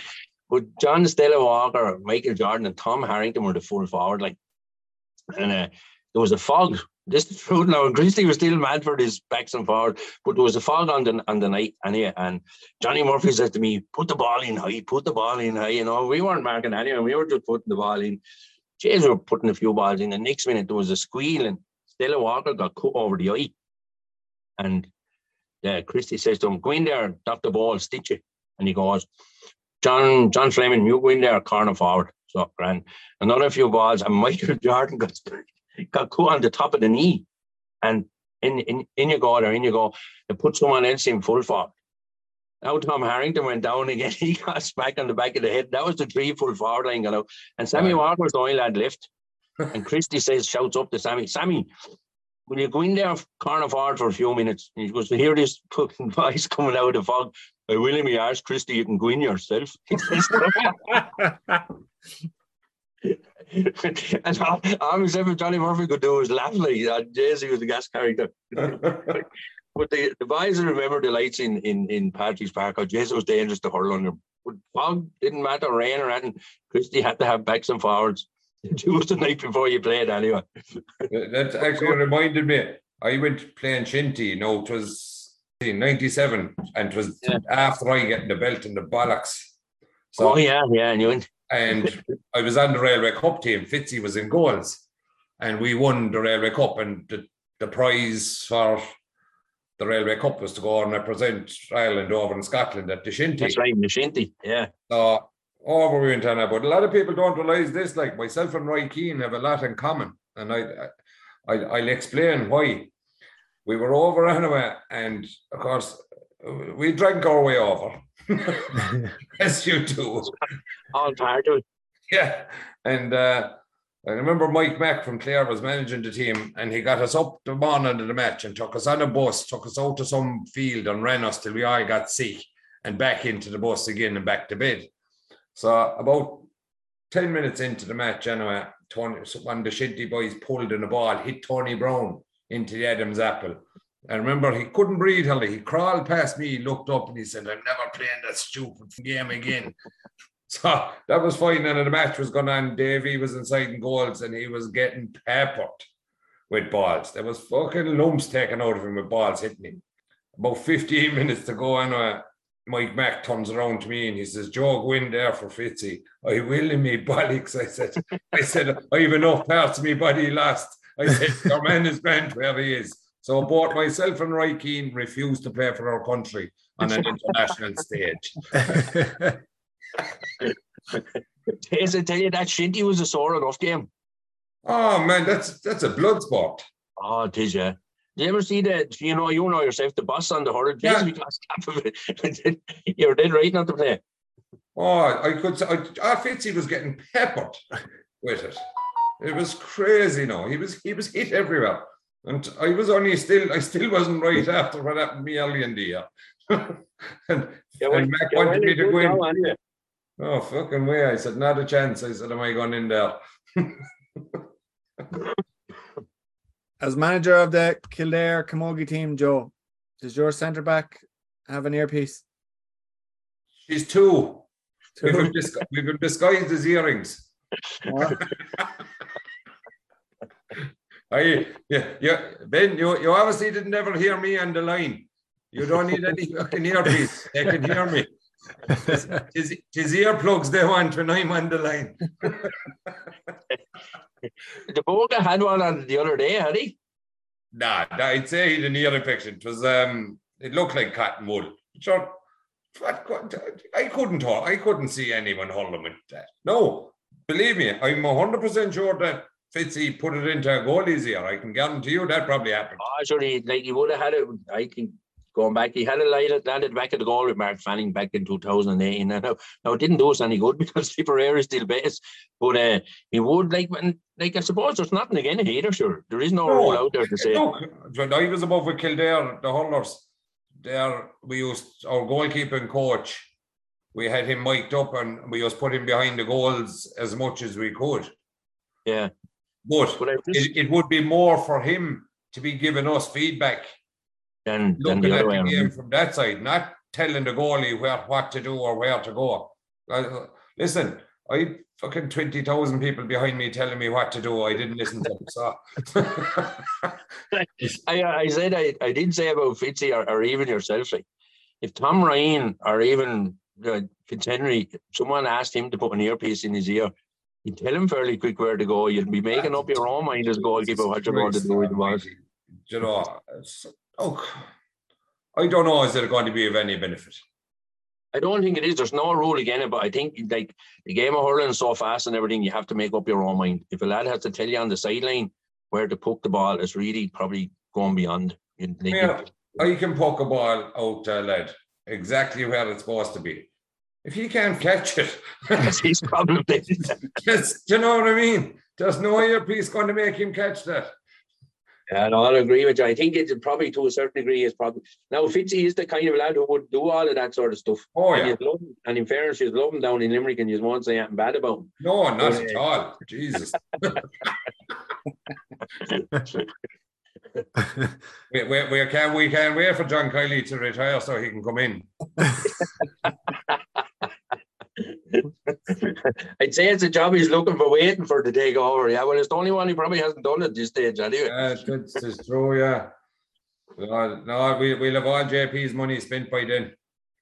But John Stella Walker, Michael Jordan and Tom Harrington were the full forward. Like, and uh, there was a fog. This is true now. And Christy was still mad for his backs and forward. But there was a fog on the, on the night. Anyway, and Johnny Murphy says to me, put the ball in high, put the ball in high. You know, we weren't marking anyone. We were just putting the ball in. Jays were putting a few balls in. The next minute, there was a squeal and Stella Walker got cut over the eye. And uh, Christy says to him, go in there, Doctor Ball, stitch it. And he goes, John John Fleming, you go in there, corner forward. So, grand. Another few balls, and Michael Jordan got got caught on the top of the knee. And in in, in you go, there, in you go, they put someone else in full forward. Now Tom Harrington went down again. He got smacked on the back of the head. That was the three full forward line got out. And Sammy wow. Walker was the only lad left. And Christy says, shouts up to Sammy, Sammy, will you go in there, corner forward for a few minutes? And he goes, here this fucking voice coming out of the fog. I will in my arse, Christy, you can go in yourself. And all, all myself and Johnny Murphy could do was laugh like that. Jesse was the gas character. But the, the boys remember the lights in, in, in Patrick's Park. Oh, Jesse was dangerous to hurl under. But fog didn't matter, rain or anything. Christy had to have backs and forwards. It was the night before you played anyway. That actually reminded me. I went playing shinty, you know, it was in ninety-seven, and it was yeah. after I getting the belt and the bollocks. So, oh yeah, yeah, I knew it. And I was on the Railway Cup team. Fitzy was in goals, and we won the Railway Cup. And the, the prize for the Railway Cup was to go and represent Ireland over in Scotland at the Shinty. That's right, the Shinty. Yeah. So over we went on about. A lot of people don't realise this. Like myself and Roy Keane have a lot in common, and I, I I'll explain why. We were over anyway, and of course, we drank our way over, as you do. All part of it. Yeah, and uh, I remember Mike Mack from Clare was managing the team, and he got us up the morning of the match and took us on a bus, took us out to some field and ran us till we all got sick, and back into the bus again and back to bed. So about ten minutes into the match anyway, Tony, one of the Shinty boys pulled in a ball, hit Tony Brown into the Adam's apple. I remember he couldn't breathe, hardly. He crawled past me, he looked up and he said, I'm never playing that stupid game again. So that was fine. And the match was going on. Davey was inside in goals and he was getting peppered with balls. There was fucking lumps taken out of him with balls hitting him. About fifteen minutes to go and uh, Mike Mack turns around to me and he says, Joe, go in there for Fitzy. I will in me bollocks. I said, I said, I have enough parts of me body lost. I said, your man is bent where he is. So both myself and Roy Keane refused to play for our country on an international stage. As I tell you, that Shinty was a sore enough game. Oh, man, that's that's a blood sport. Oh, it is, yeah. Did you ever see that? You know, you know yourself, the boss on the hurl. Yeah. You were dead right not to play. Oh, I could. I, I Fitzy was getting peppered with it. It was crazy, no. He was he was hit everywhere. And I was only still, I still wasn't right after what happened to me early in the year. And, yeah, well, and Mac yeah, wanted well, me to go in. Now, oh, fucking way. I said, not a chance. I said, am I going in there? As manager of the Kildare Camogie team, Joe, does your centre back have an earpiece? She's two. two. We've, been dis- we've been disguised as earrings. I, yeah, yeah, Ben, you, you obviously didn't ever hear me on the line. You don't need any fucking earpiece. They can hear me. Tis, tis earplugs they want when I'm on the line. The Boga had one on the other day, had he? Nah, nah, I'd say he had an ear infection. It was um, it looked like cotton wool. Sure, I couldn't I couldn't see anyone holding with that. No, believe me, I'm a hundred percent sure that Fitzy put it into a goalie's ear. I can guarantee you that probably happened. Oh, sorry, like he would have had it. I can going back. He had a landed back at the goal with Mark Fanning back in two thousand eight. Now, now it didn't do us any good because Tipperary is still based, but uh, he would like, and, like I suppose there's nothing again it either, sure. There is no, no rule out there to say. Look, when I was above with Kildare, the hurlers, there we used our goalkeeping coach. We had him mic'd up and we just put him behind the goals as much as we could. Yeah. But, but just, it, it would be more for him to be giving us feedback than, looking than the other at the game from that side, not telling the goalie where what to do or where to go. I, listen, I fucking twenty thousand people behind me telling me what to do. I didn't listen to them. So. I, I said, I, I did say about Fitzy or, or even yourself, like, if Tom Ryan or even Uh, Fitzhenry, someone asked him to put an earpiece in his ear, you tell him fairly quick where to go. You'd be making up your own mind as goalkeeper what you're going to do with the ball. You know, oh, I don't know, is it going to be of any benefit? I don't think it is. There's no rule again, but I think like the game of hurling is so fast and everything, you have to make up your own mind. If a lad has to tell you on the sideline where to poke the ball, it's really probably going beyond. Like, yeah, I can poke a ball out to a lad exactly where it's supposed to be. If he can't catch it, that's his problem. Do you know what I mean? There's no earpiece going to make him catch that. Yeah, no, I'll agree with you. I think it's probably to a certain degree is probably now. Fitzy is the kind of lad who would do all of that sort of stuff. Oh yeah. And, love him. And in fairness, you love him down in Limerick, and you won't say anything bad about him. No, not but, at uh... all. Jesus. we, we, we, can't, we can't wait for John Kiley to retire so he can come in. I'd say it's a job he's looking for, waiting for the day go over. Yeah, well, it's the only one he probably hasn't done at this stage anyway. Yeah, that's, that's true, yeah. No, no we, we'll have all J P's money spent by then.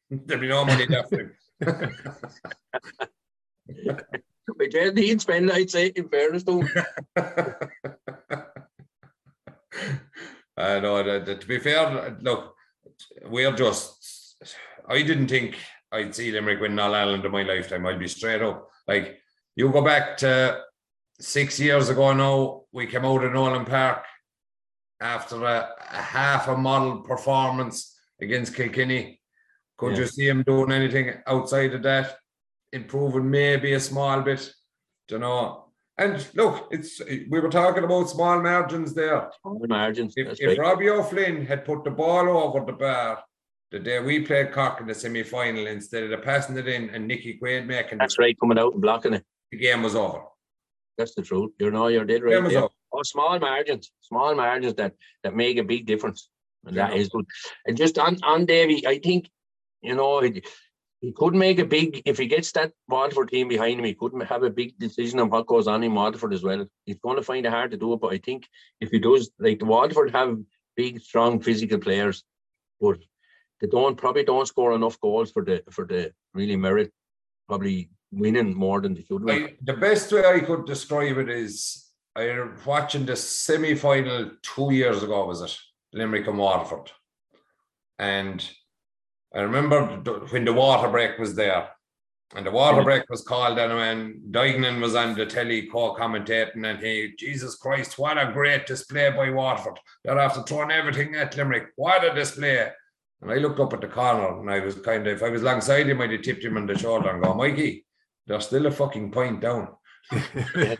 There'll be no money left for him. But he'd spend, I'd say, in fairness to him. Uh, no, that, that, to be fair, look, we're just, I didn't think I'd see Limerick win All Ireland in my lifetime. I'd be straight up. Like, you go back to six years ago now, we came out in Nolan Park after a, a half a model performance against Kilkenny. Could yeah. you see him doing anything outside of that? Improving maybe a small bit, you know. And look, it's we were talking about small margins there. Small margins. If, if Robbie O'Flynn had put the ball over the bar the day we played Cork in the semi-final instead of passing it in and Nicky Quaid making that's it, right, coming out and blocking it, the game was over. That's the truth. You know, you're dead right there. Oh, small margins, small margins that that make a big difference, and yeah. that is good. And just on on Davy, I think you know. It, He could make a big, if he gets that Waterford team behind him, he couldn't have a big decision on what goes on in Waterford as well. He's going to find it hard to do it, but I think if he does, like Waterford have big, strong physical players, but they don't probably don't score enough goals for the for the really merit, probably winning more than they should win. I, the best way I could describe it is I watching the semi-final two years ago, was it? Limerick and Waterford. And I remember when the water break was there, and the water break was called, and when Dignan was on the telly co-commentating, and he, Jesus Christ, what a great display by Waterford. They're after throwing everything at Limerick. What a display. And I looked up at the corner, and I was kind of, if I was alongside him, I'd have tipped him on the shoulder and go, Mikey, they're still a fucking point down. Do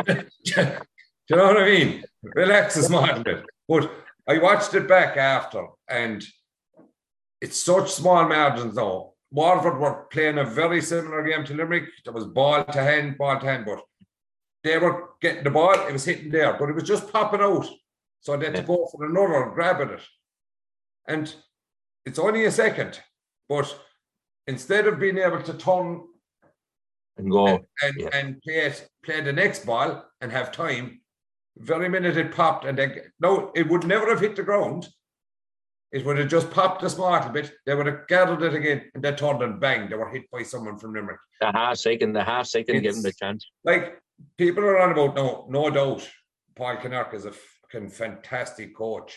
you know what I mean? Relax a small bit. But I watched it back after, and it's such small margins though. Waterford were playing a very similar game to Limerick. There was ball to hand, ball to hand, but they were getting the ball, it was hitting there, but it was just popping out. So they had to go for another, grabbing it. And it's only a second, but instead of being able to turn and go and, and, yeah. and play it, play the next ball and have time, very minute it popped, and then no, it would never have hit the ground. It would have just popped a small bit. They would have gathered it again, and they turned and bang. They were hit by someone from Limerick. The half second, the half second, give them the chance. Like, people are on about, no, no doubt, Paul Kinnock is a fucking fantastic coach.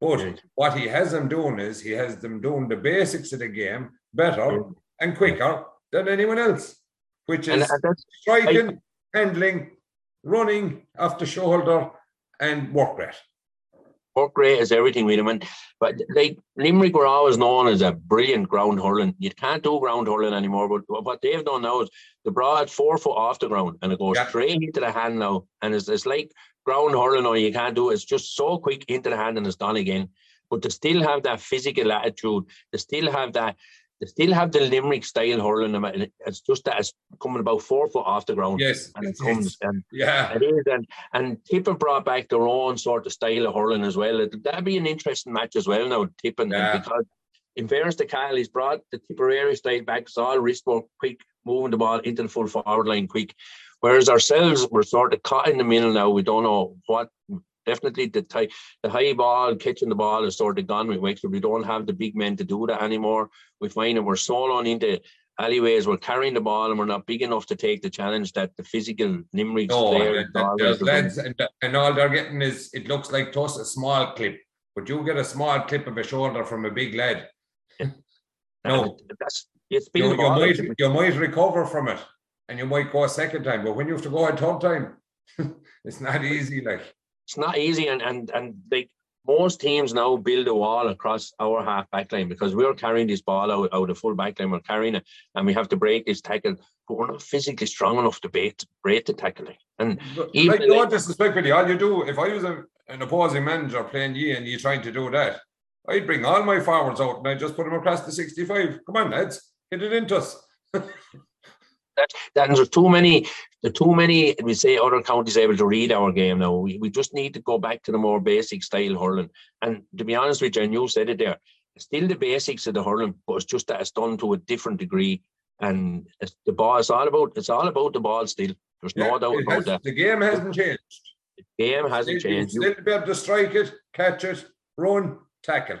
But right. what he has them doing is he has them doing the basics of the game better and quicker than anyone else, which is and striking, I, handling, running off the shoulder, and work rate. Work rate is everything with them. And, but like Limerick were always known as a brilliant ground hurling. You can't do ground hurling anymore. But what they've done now is they brought it four foot off the ground and it goes yeah. straight into the hand now. And it's, it's like ground hurling, or you can't do it. It's just so quick into the hand and it's done again. But they still have that physical attitude. They still have that. They still have the Limerick style hurling. It's just that it's coming about four foot off the ground. Yes. And it comes. And yeah. It is. And, and Tipper brought back their own sort of style of hurling as well. That'd be an interesting match as well now, Tipper. Yeah. Because in fairness to Kyle, he's brought the Tipperary style back. It's all wrist work, quick, moving the ball into the full forward line quick. Whereas ourselves, we're sort of caught in the middle now. We don't know what. Definitely the type, the high ball, catching the ball is sort of gone with Wexford. We don't have the big men to do that anymore. We find that we're soloing into alleyways, we're carrying the ball, and we're not big enough to take the challenge that the physical Limerick no, player. And, and, and all they're getting is, it looks like to us a small clip, but you get a small clip of a shoulder from a big lad. Yeah. No, that's it's been you, you, might, you might recover from it, and you might go a second time, but when you have to go a third time, it's not easy, like. It's not easy, and and and like most teams now build a wall across our half back line because we're carrying this ball out, out of full back line, we're carrying it, and we have to break this tackle, but we're not physically strong enough to break, break the tackling. And but, even like, no disrespect, Billy, all you do, if I was a, an opposing manager playing ye and you trying to do that, I'd bring all my forwards out and I'd just put them across the sixty-five. Come on, lads, hit it into us. That, that there's too many, there's too many, we say other counties able to read our game now. We, we just need to go back to the more basic style hurling. And to be honest with you, and you said it there, it's still the basics of the hurling, but it's just that it's done to a different degree. And it's, the ball, it's all about, it's all about the ball still. There's yeah, no doubt about has, that. The game hasn't changed. The game hasn't it, changed. You still be able to strike it, catch it, run, tackle,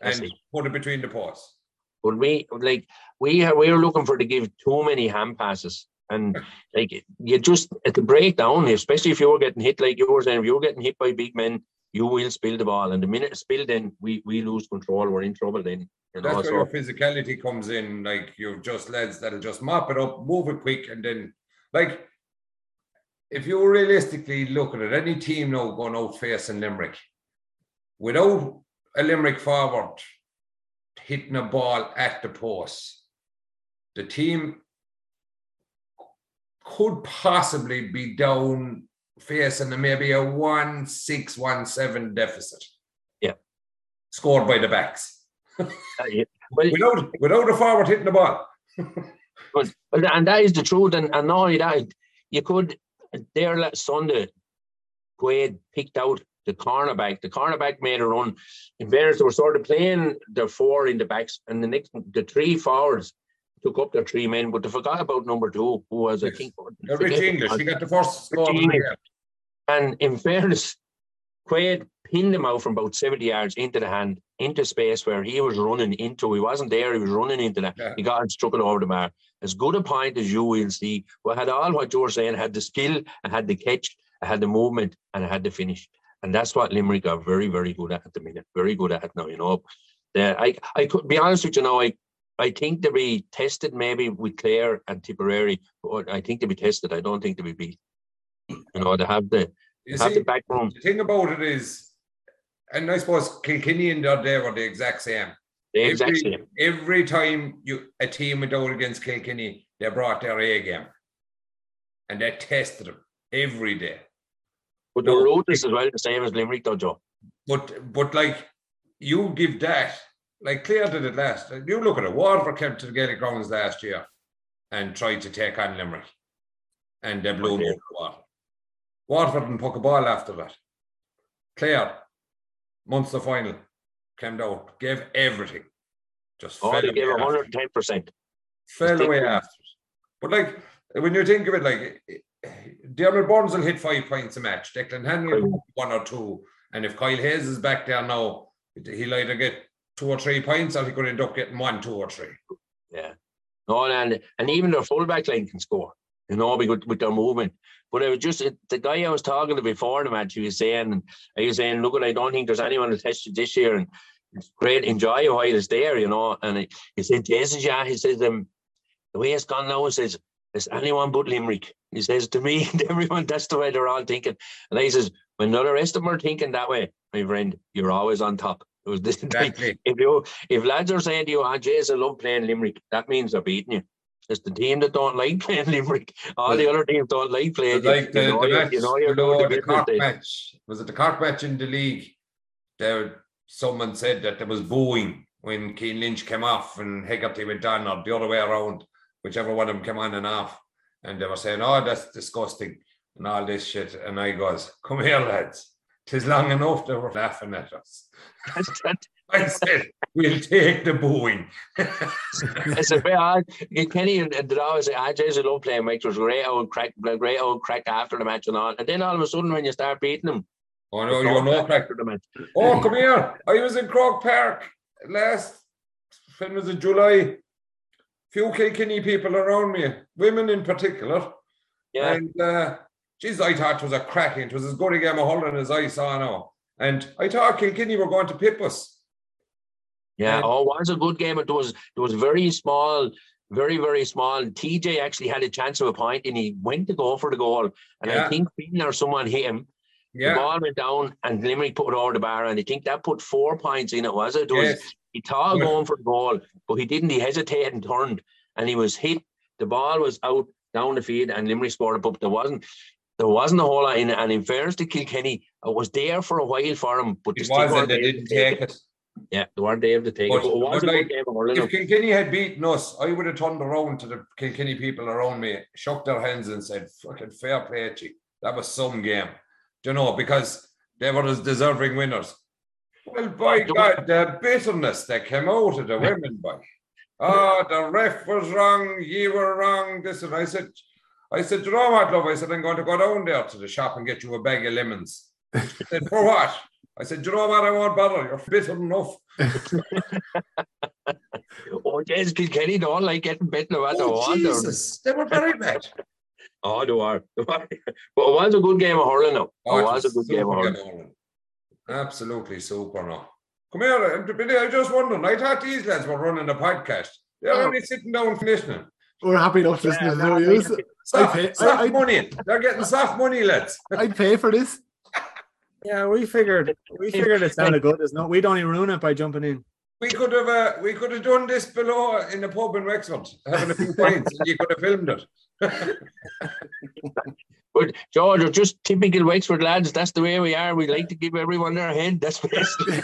and put it between the paws. But we like we are, we are looking for to give too many hand passes, and like you just at the breakdown, especially if you were getting hit like yours, and if you're getting hit by big men, you will spill the ball, and the minute it's spilled, then we we lose control. We're in trouble then. You That's know, where so. Your physicality comes in. Like you've just lads that'll just mop it up, move it quick, and then like if you realistically look at it, any team now going out facing Limerick without a Limerick forward hitting a ball at the post, the team could possibly be down facing maybe a one six, one seven deficit. Yeah. Scored by the backs. uh, yeah. well, without, without a forward hitting the ball. But, and that is the truth. And, and not only that, you could, there last Sunday, Quaid picked out the cornerback, the cornerback made a run. In fairness, they were sort of playing their four in the backs, and the next, the three forwards took up their three men, but they forgot about number two, who was, yes. I think, Rich English. He got the first score. And in fairness, Quaid pinned him out from about seventy yards into the hand, into space where he was running into. He wasn't there, he was running into that. Yeah. He got and struck it over the bar. As good a point as you will see, well, had all what you were saying, had the skill, I had the catch, I had the movement, and I had the finish. And that's what Limerick are very, very good at at the minute. Very good at now, you know. Uh, I, I could be honest with you now, I, I think they'll be tested maybe with Clare and Tipperary. But I think they'll be tested. I don't think they'll be beat. You know, they have the, they have see, the background. The thing about it is, and I suppose Kilkenny and the other day were the exact same. The every, exact same. Every time you a team went out against Kilkenny, they brought their A game. And they tested them every day. But the road is as well the same as Limerick, though, Joe. But, but like, you give that, like Clare did it last. You look at it, Waterford came to the Gaelic grounds last year and tried to take on Limerick. And they blew them over. Waterford didn't puck a ball after that. Clare, Munster final, came down, gave everything. Just oh, fell they gave one hundred ten percent. Fell away after it. But like, when you think of it, like... It, Dermot Burns will hit five points a match. Declan Henry will one or two. And if Kyle Hayes is back there now, he'll either get two or three points or he could end up getting one, two or three. Yeah. No, and, and even their full-back line can score, you know, with, with their movement. But I was just, the guy I was talking to before the match, he was saying, he was saying, look, I don't think there's anyone who tested this year. And it's great, enjoy it while it's there, you know. And he said, Jesus, yeah, he says, um, the way it's gone now, he says, it's anyone but Limerick. He says to me and everyone, that's the way they're all thinking. And he says, when the rest of them are thinking that way, my friend, you're always on top. It was this exactly. If you if lads are saying to you, oh, Jays, I love playing Limerick, that means they're beating you. It's the team that don't like playing Limerick. All well, the other teams don't like playing. Like the, you know, the match, you know, you know, the Cork match. Was it the Cork match in the league? There, someone said that there was booing when Cian Lynch came off and Hegarty went on, or the other way around, whichever one of them came on and off. And they were saying, oh, that's disgusting and all this shit. And I goes, come here, lads. Tis long enough they were laughing at us. I said, we'll take the booing. It's a bit hard. Kenny did always say, I just love playing Mike. There's great old crack, great old crack after the match and all. And then all of a sudden, when you start beating them, oh no, you're no crack after the match. Oh, come here! I was in Croke Park last. When was it? July. Few Kilkenny people around me, women in particular. Yeah. And uh, geez, I thought it was a cracking. It was as good a game of hurling as I saw now. And I thought Kilkenny were going to pip us. Yeah, oh, it was a good game. It was it was very small, very, very small. T J actually had a chance of a point and he went to go for the goal. And yeah. I think Finn or someone hit him. Yeah. The ball went down and Limerick put it over the bar. And I think that put four points in it, was it? It was, yes. He thought yeah. going for the goal, but he didn't. He hesitated and turned and he was hit. The ball was out down the field and Limerick scored a but there wasn't. There wasn't a whole lot in it. And in fairness to Kilkenny, it was there for a while for him. But it the wasn't. They didn't take it. it. Yeah, they weren't able to take but, it. But it was like, a good game of hurling. If Kilkenny had beaten us, I would have turned around to the Kilkenny people around me, shook their hands and said, fucking fair play, chick. That was some game. Do you know, because they were as deserving winners. Well, by God, the bitterness that came out of the women, by. Oh, the ref was wrong, you were wrong, this and I said, I said, you know what, love? I said, I'm going to go down there to the shop and get you a bag of lemons. I said, for what? I said, you know what, I won't bother, you're bitter enough. Oh, yes, Kilkenny don't like getting bitten about the water. Jesus, they were very bad. Oh, they were. But it was a good game of hurling now. Oh, it was, was a good game of hurling. Absolutely super now. Come here, Billy, I just wondered, I thought these lads were running a podcast. They're oh. only sitting down listening. We're happy enough listening. Yeah, no use. Soft, I pay, soft I, I, money. They're getting soft money, lads. I'd pay for this. Yeah, we figured we figured it's not a good, isn't it? We'd only ruin it by jumping in. We could have uh, we could have done this below in a pub in Wexford, having a few pints, and you could have filmed it. But George, we're just typical Wexford lads. That's the way we are. We like to give everyone their hand. That's basically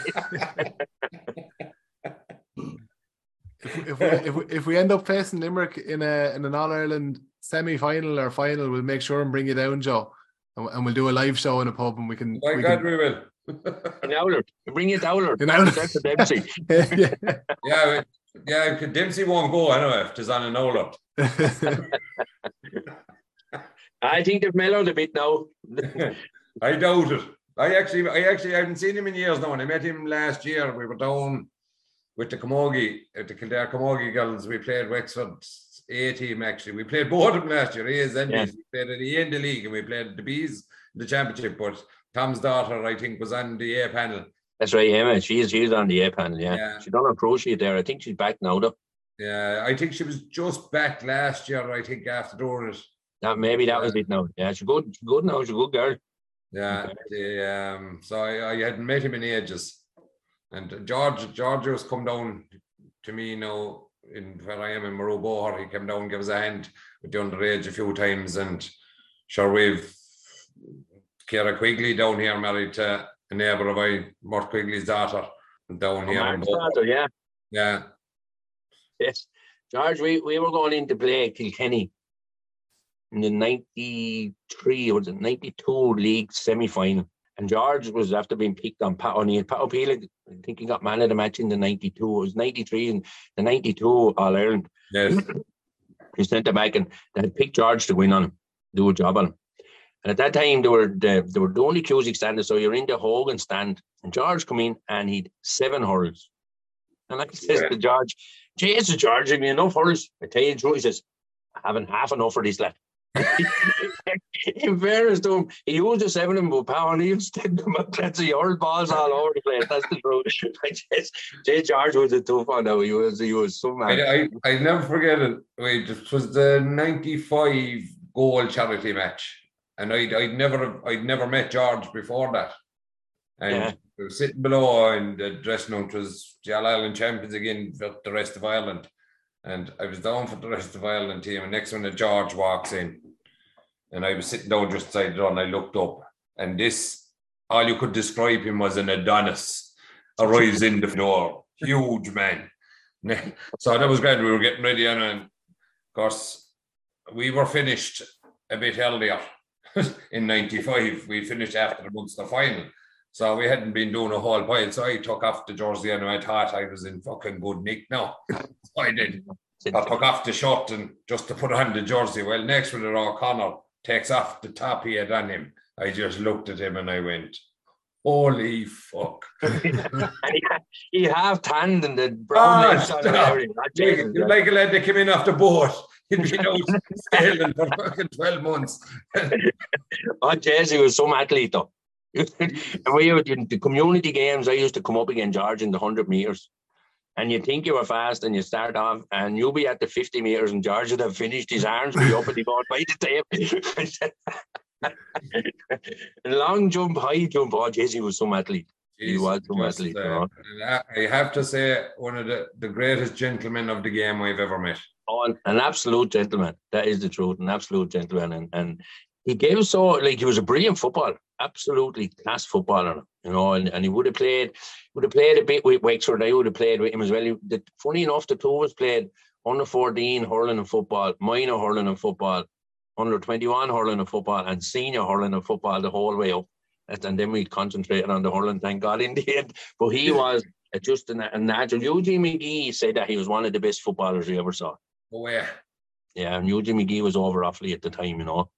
if, if, we, if we if we end up facing Limerick in a in an All Ireland semi final or final, we'll make sure and bring you down, Joe. And we'll do a live show in a pub and we can... My we God, can... we will. In Oulart. Bring it to Oulart. In Oulart. That's Dempsey. yeah, yeah. yeah we, Dempsey won't go anyway if it's on an Oulart. I think they've mellowed a bit now. I doubt it. I actually, I actually haven't seen him in years now. And I met him last year. We were down with the Camogie, at the Kildare Camogie Girls. We played Wexford A team actually. We played both of them last year, A's and B's. We played at the A in the league and we played the B's in the championship. But Tom's daughter, I think, was on the A panel. That's right, Emma. She is she's on the A panel, yeah. yeah. She done a crochet there. I think she's back now though. Yeah, I think she was just back last year, I think, after doing it. That maybe that was it now. Yeah, she's good, she's good now, she's a good girl. Yeah, the, um, so I, I hadn't met him in ages. And George George has come down to me now. In where I am in Marobohar, he came down and gave us a hand with the underage a few times. And sure, we've Ciara Quigley down here, married to a neighbour of mine, Mort Quigley's daughter, down oh, here. In daughter, yeah. Yeah. Yes. George, we, we were going in to play Kilkenny in the ninety-three or the ninety-two league semi final. And George was after being picked on Pat O'Neill. Pat O'Neill, I think he got man of the match in the ninety-two. It was ninety-three and the ninety-two All Ireland. Yes. He sent it back and they had picked George to win on him, do a job on him. And at that time, they were the, they were the only Cusick standers. So you're in the Hogan stand. And George come in and he'd seven hurls. And like I says yeah. to George, Jesus, George, give me enough hurls. I tell you the truth, he says, I haven't half enough for this lad. In fairness to him, he used the seven and but power and he was sticking them up. That's the old balls all over the place. That's the truth. Just, Jay George was a tough one though. He was, he was some man. I, I, I'll never forget it. It was the ninety-five goal charity match. And I'd, I'd never I'd never met George before that. And yeah. we were sitting below and the dressing room was the All Ireland champions again for the rest of Ireland. And I was down for the rest of Ireland team. And next minute, George walks in. And I was sitting down just beside the door and I looked up. And this, all you could describe him was an Adonis, arrives in the door. Huge man. So that was great. We were getting ready. And, and of course, we were finished a bit earlier in ninety-five. We finished after the Munster final. So we hadn't been doing a whole pile. So I took off the jersey and I thought I was in fucking good nick now. So I did. I took off the shirt and just to put on the jersey. Well, next with it, O'Connor takes off the top he had on him. I just looked at him and I went, holy fuck. He half-tanned and the brown legs on everything. You're like a lad that came in off the boat. He'd been out sailing for fucking twelve months. Oh, Jesse, he was some athlete though. And we were in the community games. I used to come up again, George, in the one hundred metres. And you think you were fast and you start off and you'll be at the fifty metres and George would have finished his arms be up and he got by the tape. Long jump, high jump. Oh, Jesse was some athlete. Jeez, he was some just, athlete. Uh, you know? I have to say, one of the, the greatest gentlemen of the game I've ever met. Oh, an absolute gentleman. That is the truth. An absolute gentleman. And, and he gave so, like, he was a brilliant footballer. Absolutely class footballer, you know, and, and he would have played, would have played a bit with Wexford. I would have played with him as well. He, the, funny enough, the two of us played under fourteen hurling and football, minor hurling and football, under twenty-one hurling and football, and senior hurling and football the whole way up. And then we concentrated on the hurling, thank God, in the end. But he was just a natural. Eugene McGee said that he was one of the best footballers he ever saw. Oh yeah, yeah. And Eugene McGee was over Offaly at the time, you know.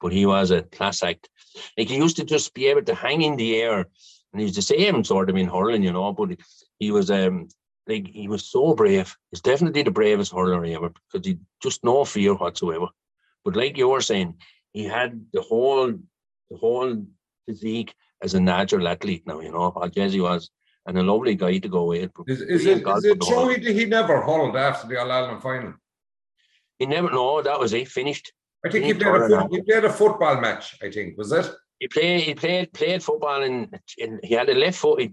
But he was a class act. Like, he used to just be able to hang in the air, and he was the same sort of in hurling, you know. But he was um like he was so brave. He's definitely the bravest hurler ever, because he just no fear whatsoever. But like you were saying, he had the whole the whole physique as a natural athlete now, you know. Jesse was, and a lovely guy to go with. Is, is it, is it true he, he never hurled after the All Ireland final? He never. No, that was it. Finished. I think he played, a, he played a football match, I think, was it? He played he played played football and, and he had a left foot. It,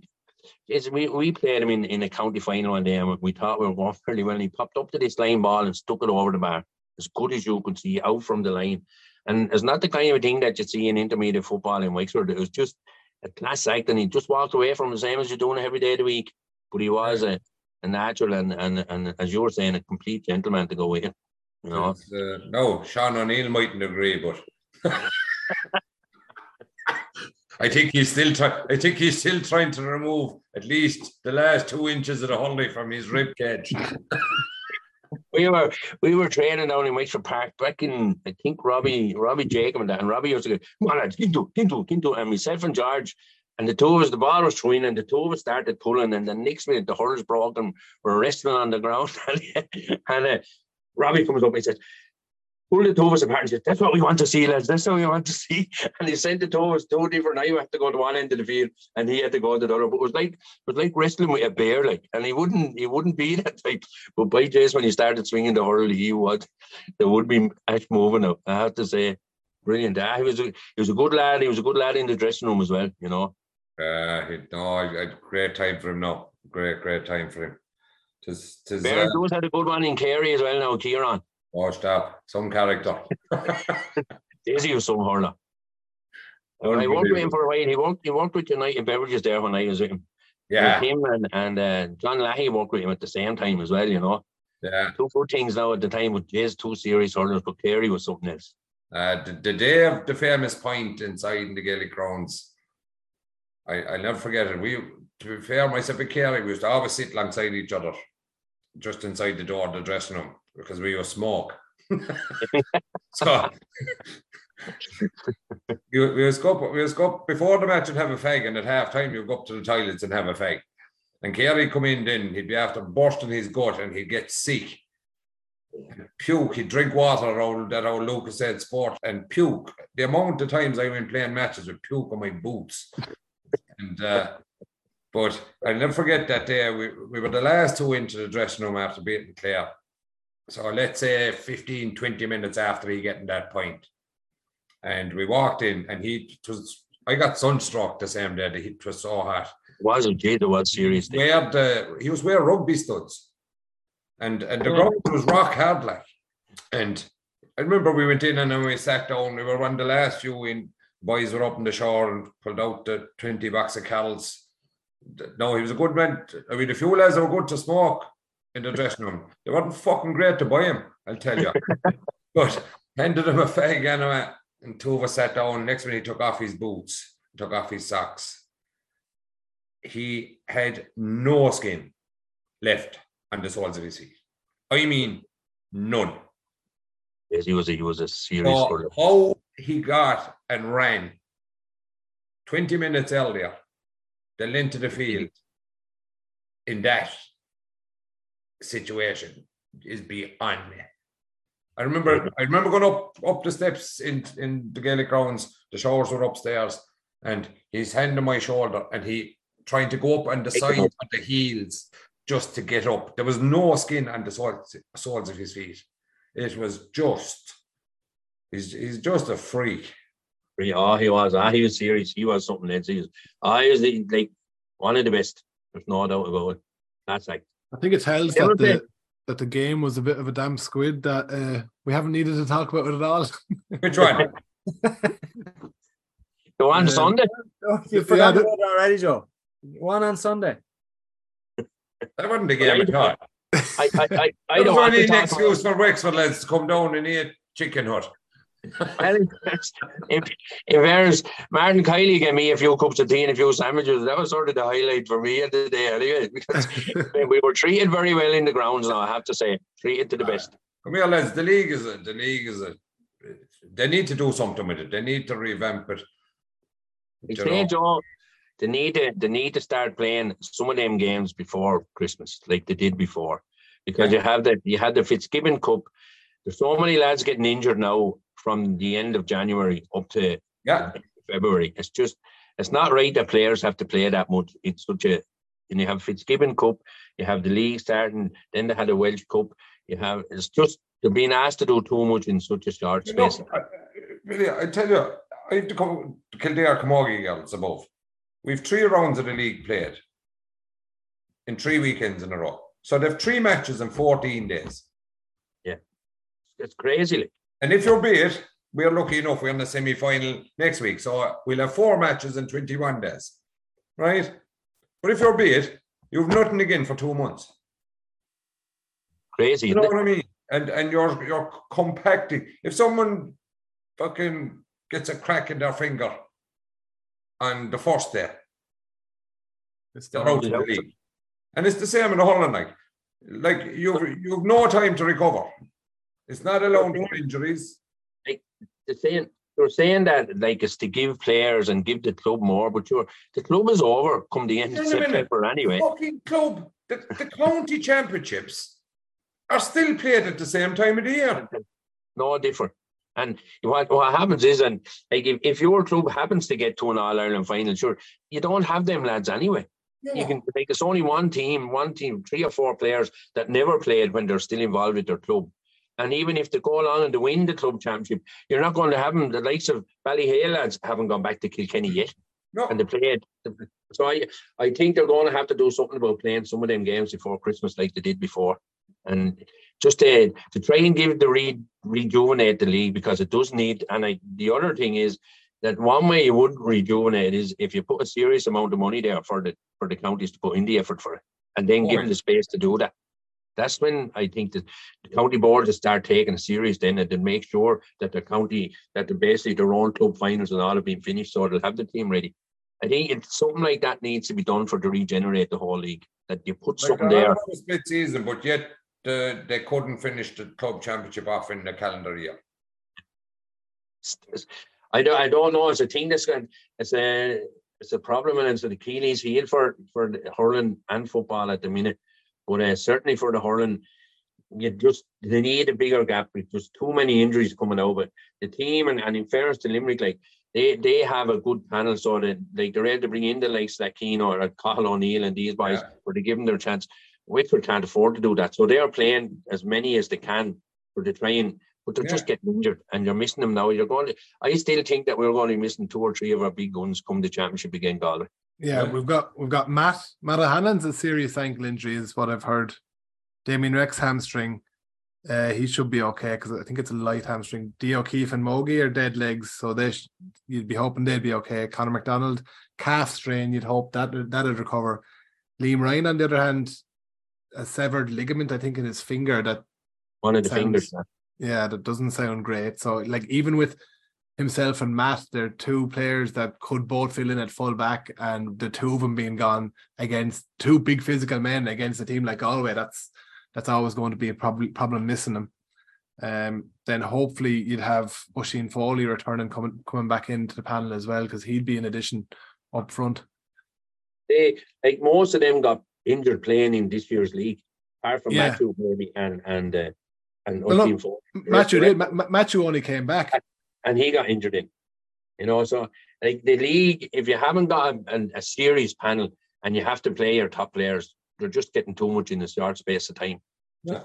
it's, we, we played him in, in a county final one day and we thought we were going fairly well. He popped up to this line ball and stuck it over the bar, as good as you could see, out from the line. And it's not the kind of thing that you see in intermediate football in Wexford. It was just a class act and he just walked away from the same as you're doing every day of the week. But he was a, a natural and, and, and, as you were saying, a complete gentleman to go with him. No, uh, no, Sean O'Neill mightn't agree, but I think he's still try- I think he's still trying to remove at least the last two inches of the hurley from his rib cage. we were we were training down in Wexford Park back in, I think Robbie Robbie Jacob and that, and Robbie used to go, come on lads, into, into, into, and myself and George. And the two of us, the ball was thrown, and the two of us started pulling, and the next minute the hurlers broke and were wrestling on the ground. and uh, Robbie comes up and he says, pull the two of us apart and says, that's what we want to see, lads. That's what we want to see. And he sent the two of us two different. I had to go to one end of the field and he had to go to the other. But it was like it was like wrestling with a bear, like, and he wouldn't he wouldn't be that type. But by Jace, when he started swinging the hurl, he was there would be ash moving up. I have to say, brilliant. Ah, he was a, he was a good lad. He was a good lad in the dressing room as well, you know. Uh, no, I had great time for him now. Great, great time for him. Tis, tis, Barry Lewis uh, had a good one in Kerry as well now, Kieran. Oh, stop. Some character. Daisy was some hurler. Well, I worked with him for a while. He worked, he worked with United Beverages there when I was with him. Yeah. With him and, and uh, John Lahey worked with him at the same time as well, you know. Yeah. Two good things now at the time with Jay's two series hurlers, but Kerry was something else. Uh, the, the day of the famous pint inside in the Gaelic grounds, I, I'll never forget it. We, to be fair, myself and Kerry, we used to always sit alongside each other, just inside the door of the dressing room, because we were smoke. So we, we would go, we would go before the match and have a fag, and at half time you'd go up to the toilets and have a fag. And Kerry come in then, he'd be after bursting his gut and he'd get sick. Puke, he'd drink water around that old Lucas said sport and puke. The amount of times I went playing matches with puke on my boots. And uh But I'll never forget that day. We, we were the last two into the dressing room after beating Clare. So let's say fifteen, twenty minutes after he getting that point. And we walked in and he, it was I got sunstruck the same day. The heat was so hot. It was indeed, it was serious. He was wearing rugby studs. And and the ground was rock hard, like. And I remember we went in and then we sat down. We were one of the last few in. Boys were up on the shore and pulled out the twenty box of cattles. No, he was a good man. I mean, a few lads were good to smoke in the dressing room. They weren't fucking great to buy him, I'll tell you. But handed him a fag anyway, and two of us sat down. Next minute, he took off his boots, took off his socks. He had no skin left on the soles of his feet. I mean, none. Yes, he was a, he was a serious hurler. So how he got and ran twenty minutes earlier, the length of the field in that situation is beyond me. I remember I remember going up, up the steps in, in the Gaelic grounds, the showers were upstairs, and his hand on my shoulder, and he trying to go up on the side of the heels just to get up. There was no skin on the soles, soles of his feet. It was just, he's, he's just a freak. Yeah, oh, he was. Ah, he was serious. He was something else. He was, ah, he was the, like one of the best. There's no doubt about it. That's like. I think it's held that the, that the game was a bit of a damn squid that uh, we haven't needed to talk about it at all. Which one? The one um, Sunday. Oh, you forgot yeah, about it already, Joe. One on Sunday. That wasn't the game at all. I, I, I, I don't want any excuse for Wexford lads to come down and eat chicken hut. If there's Martin Kiley gave me a few cups of tea and a few sandwiches, that was sort of the highlight for me of the day anyway, because we were treated very well in the grounds now, I have to say. Treated to the best. Come here, lads, the league is a, the league is a, they need to do something with it. They need to revamp it. They, all, they, need to, they need to start playing some of them games before Christmas, like they did before. Because yeah. you have the you had the Fitzgibbon Cup. There's so many lads getting injured now. From the end of January up to yeah. February, it's just it's not right that players have to play that much. It's such a and you have Fitzgibbon Cup, you have the league starting, then they had a Welsh Cup. You have it's just they're being asked to do too much in such a short space. No, I, really, I tell you, I have to come Kildare Camogie girls above. We've three rounds of the league played in three weekends in a row, so they've three matches in fourteen days. Yeah, it's crazy. Like. And if you're beat, we're lucky enough, we're in the semi-final next week. So we'll have four matches in twenty-one days, right? But if you're beat, you've nothing again for two months. Crazy. You know what I mean? And and you're, you're compacting. If someone fucking gets a crack in their finger on the first day, it's they're out of the league. And it's the same in the Holland, like. Like, you've, you've no time to recover. It's not allowed for injuries. Like they're saying, they're saying that like it's to give players and give the club more, but sure, the club is over come the end of September anyway. The fucking club, the, the county championships are still played at the same time of the year. No different. And what, what happens is, and like if, if your club happens to get to an All Ireland final, sure, you don't have them lads anyway. Yeah. You can like it's only one team, one team, three or four players that never played when they're still involved with their club. And even if they go along and they win the club championship, you're not going to have them. The likes of Ballyhale lads haven't gone back to Kilkenny yet. No. And they played. So I, I think they're going to have to do something about playing some of them games before Christmas like they did before. And just to, to try and give the re, rejuvenate the league because it does need. And I, the other thing is that one way you would rejuvenate is if you put a serious amount of money there for the, for the counties to put in the effort for it and then give them the space to do that. That's when I think that the county board to start taking a serious then and to make sure that the county, that they're basically their own club finals and all have been finished so they'll have the team ready. I think it's something like that needs to be done for to regenerate the whole league, that you put like something there. It was a split season, but yet uh, they couldn't finish the club championship off in the calendar year. I don't, I don't know. It's a thing that's going it's a, it's a problem and it's an Achilles heel for, for hurling and football at the minute. But uh, certainly for the hurling, you just they need a bigger gap. There's too many injuries coming over. The team and, and in fairness to Limerick, like they, they have a good panel, so that like they're able to bring in the likes of Aquino or Cahill O'Neill and these boys, yeah. where they give them their chance. Wexford can't afford to do that, so they are playing as many as they can for the try and but they're yeah. just getting injured, and you're missing them now. You're going to, I still think that we're going to be missing two or three of our big guns come the championship again, Galway. Yeah, yeah, we've got we've got Matt Matt O'Hanlon's a serious ankle injury, is what I've heard. Damien Reck's hamstring, uh, he should be okay because I think it's a light hamstring. Dee O'Keefe and Mogi are dead legs, so they sh- you'd be hoping they'd be okay. Conor McDonald, calf strain, you'd hope that that'd recover. Liam Ryan, on the other hand, a severed ligament, I think, in his finger. That one of the sounds, fingers. Man. Yeah, that doesn't sound great. So, like, even with himself and Matt, they're two players that could both fill in at full back, and the two of them being gone against two big physical men against a team like Galway, that's that's always going to be a prob- problem missing them. Um, then hopefully you'd have Oisin Foley returning, coming coming back into the panel as well, because he'd be an addition up front. They, like most of them, got injured playing in this year's league, apart from yeah. Matthew maybe and and uh, and well, look, Matthew did. Ma- Matthew only came back. At- And he got injured in, you know. So, like the league, if you haven't got a, a, a series panel and you have to play your top players, they're just getting too much in the short space of time. Yeah.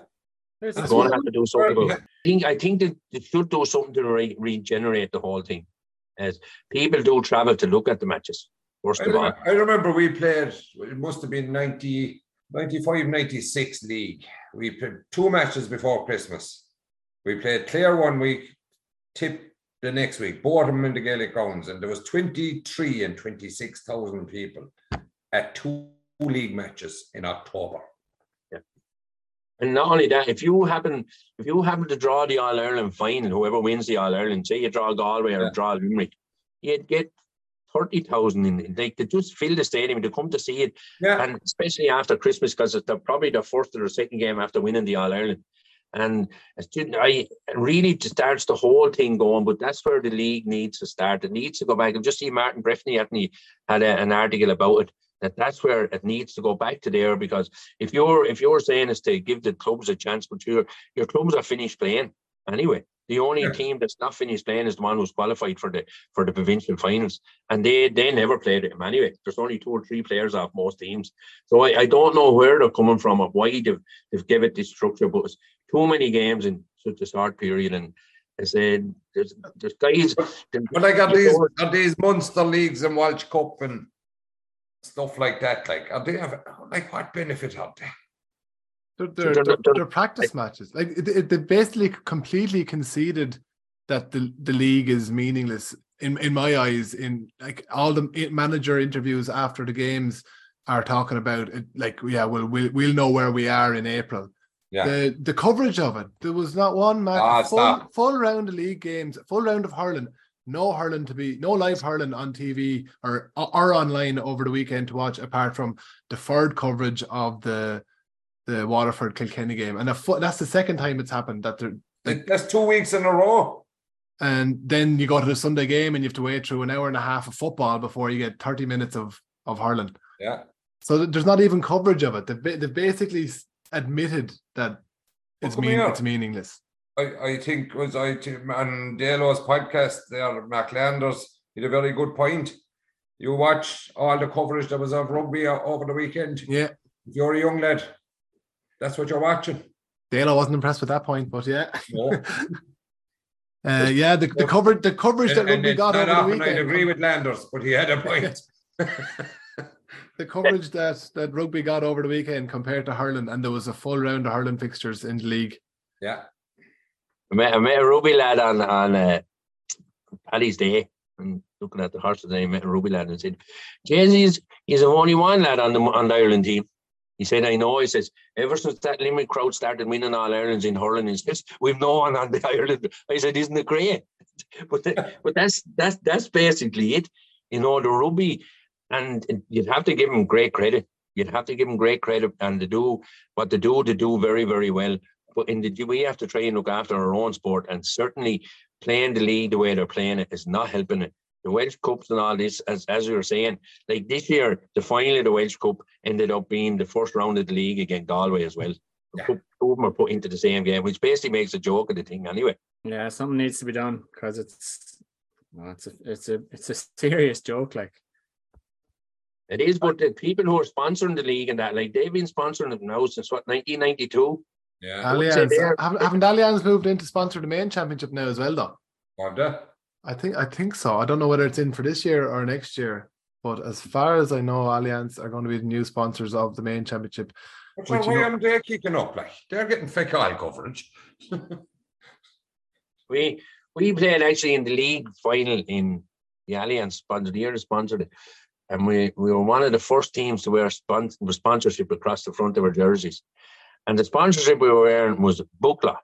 There's going one. to have to do something about it. I think, I think that they should do something to re- regenerate the whole thing, as people do travel to look at the matches. First I of all, I remember we played. It must have been ninety, ninety-five, ninety-six league. We played two matches before Christmas. We played Clare one week, Tip the next week, Bortham in the Gaelic grounds, and there was twenty-three and twenty-six thousand people at two league matches in October. Yeah. And not only that, if you happen if you happen to draw the All-Ireland final, whoever wins the All-Ireland, say you draw Galway or yeah. draw Limerick, you'd get thirty thousand in. Like, they just fill the stadium to come to see it, yeah. and especially after Christmas, because it's the, probably the first or the second game after winning the All-Ireland. And I really just starts the whole thing going, but that's where the league needs to start. It needs to go back. I've just seen Martin Breffney had a, an article about it, that that's where it needs to go back to there, because if you're if you're saying is to give the clubs a chance, but your your clubs are finished playing anyway. The only yeah. team that's not finished playing is the one who's qualified for the for the provincial finals, and they they never played them anyway. There's only two or three players off most teams, so I, I don't know where they're coming from or why they've they've given it this structure, but it's too many games in such a short period. And I said, there's there's guys. But like at these at these Munster leagues and Welsh Cup and stuff like that, like are they have like what benefit have they? They're, they're, they're, they're practice matches. Like they basically completely conceded that the, the league is meaningless in in my eyes. In like all the manager interviews after the games are talking about it, like yeah, well we'll we'll know where we are in April. Yeah. The the coverage of it, there was not one match. Ah, full, full round of league games, full round of hurling. No hurling to be, no live hurling on T V or or online over the weekend to watch, apart from deferred coverage of the. The Waterford Kilkenny game, and a fo- that's the second time it's happened. That they're, they're, that's two weeks in a row, and then you go to the Sunday game, and you have to wait through an hour and a half of football before you get thirty minutes of of hurling. Yeah, so there's not even coverage of it. They've, they've basically admitted that it's well, mean, it's meaningless. I, I think was I on Dalo's podcast there, Mac Landers, he had a very good point. You watch all the coverage that was of rugby over the weekend. Yeah, if you're a young lad. That's what you're watching. Dale, I wasn't impressed with that point, but yeah. No. uh, yeah, the, the coverage the coverage and, that rugby got over the weekend. I agree with Landers, but he had a point. The coverage that, that rugby got over the weekend compared to hurling, and there was a full round of hurling fixtures in the league. Yeah. I met, I met a rugby lad on, on uh, Paddy's Day, and looking at the horses, and I met a rugby lad and said, Jesus, he's the only one lad on the, on the Ireland team. He said, I know. He says, ever since that Limerick crowd started winning All-Irelands in hurling, he says, we've no one on the Ireland. I said, isn't it great? but the, but that's, that's, that's basically it. You know, the rugby, and you'd have to give them great credit. You'd have to give them great credit, and to do what they do, they do very, very well. But in the, we have to try and look after our own sport, and certainly playing the league the way they're playing it is not helping it. The Welsh Cups and all this, as as we were saying, like this year, the final of the Welsh Cup ended up being the first round of the league against Galway as well. Yeah. Two of them are put into the same game, which basically makes a joke of the thing anyway. Yeah, something needs to be done, because it's well, it's a it's a it's a serious joke, like it is. But the people who are sponsoring the league and that, like they've been sponsoring it now since what nineteen ninety-two. Yeah. Allianz. Haven't Allianz moved in to sponsor the main championship now as well, though? Have they? I think I think so. I don't know whether it's in for this year or next year, but as far as I know, Allianz are going to be the new sponsors of the main championship. So why aren't they kicking up? Like they're getting fake eye coverage. we we played actually in the league final in the Allianz sponsored the year sponsored it, and we, we were one of the first teams to wear spon- sponsorship across the front of our jerseys. And the sponsorship we were wearing was Bukla.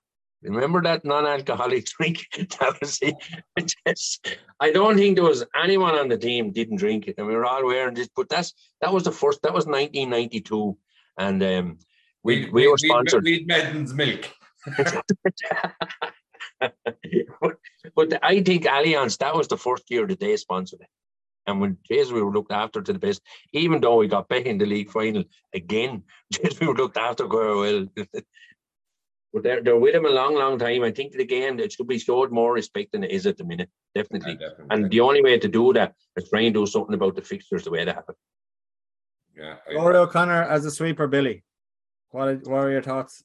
Remember that non-alcoholic drink? That was it. Just, I don't think there was anyone on the team didn't drink it, and we were all wearing this. But that's that was the first. That was nineteen ninety-two, and um, we we, we were sponsored. We'd Medden's milk. but, but I think Allianz. That was the first year that they sponsored it, and when geez, we were looked after to the best. Even though we got back in the league final again, geez, we were looked after quite well. But they're, they're with him a long, long time. I think the game that should be showed more respect than it is at the minute, definitely. Yeah, definitely. And the only way to do that is try and do something about the fixtures the way they happen. Yeah. Rory O'Connor as a sweeper, Billy. What, what are your thoughts?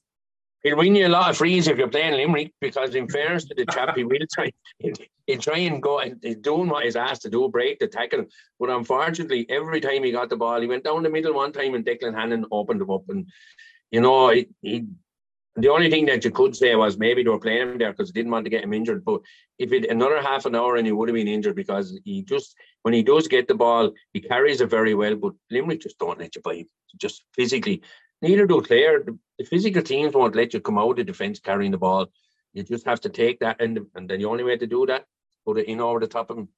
He'll win you a lot of frees if you're playing Limerick, because in fairness to the chap, he will try. He'll, he'll try and go and he's doing what he's asked to do, break the tackle. But unfortunately, every time he got the ball, he went down the middle one time, and Declan Hannon opened him up, and you know he. he The only thing that you could say was maybe they were playing him there because they didn't want to get him injured. But if it another half an hour and he would have been injured, because he just, when he does get the ball, he carries it very well. But Limerick just don't let you by him, just physically. Neither do Clare. The, the physical teams won't let you come out of the defence carrying the ball. You just have to take that, and, and then the only way to do that, put it in over the top of him.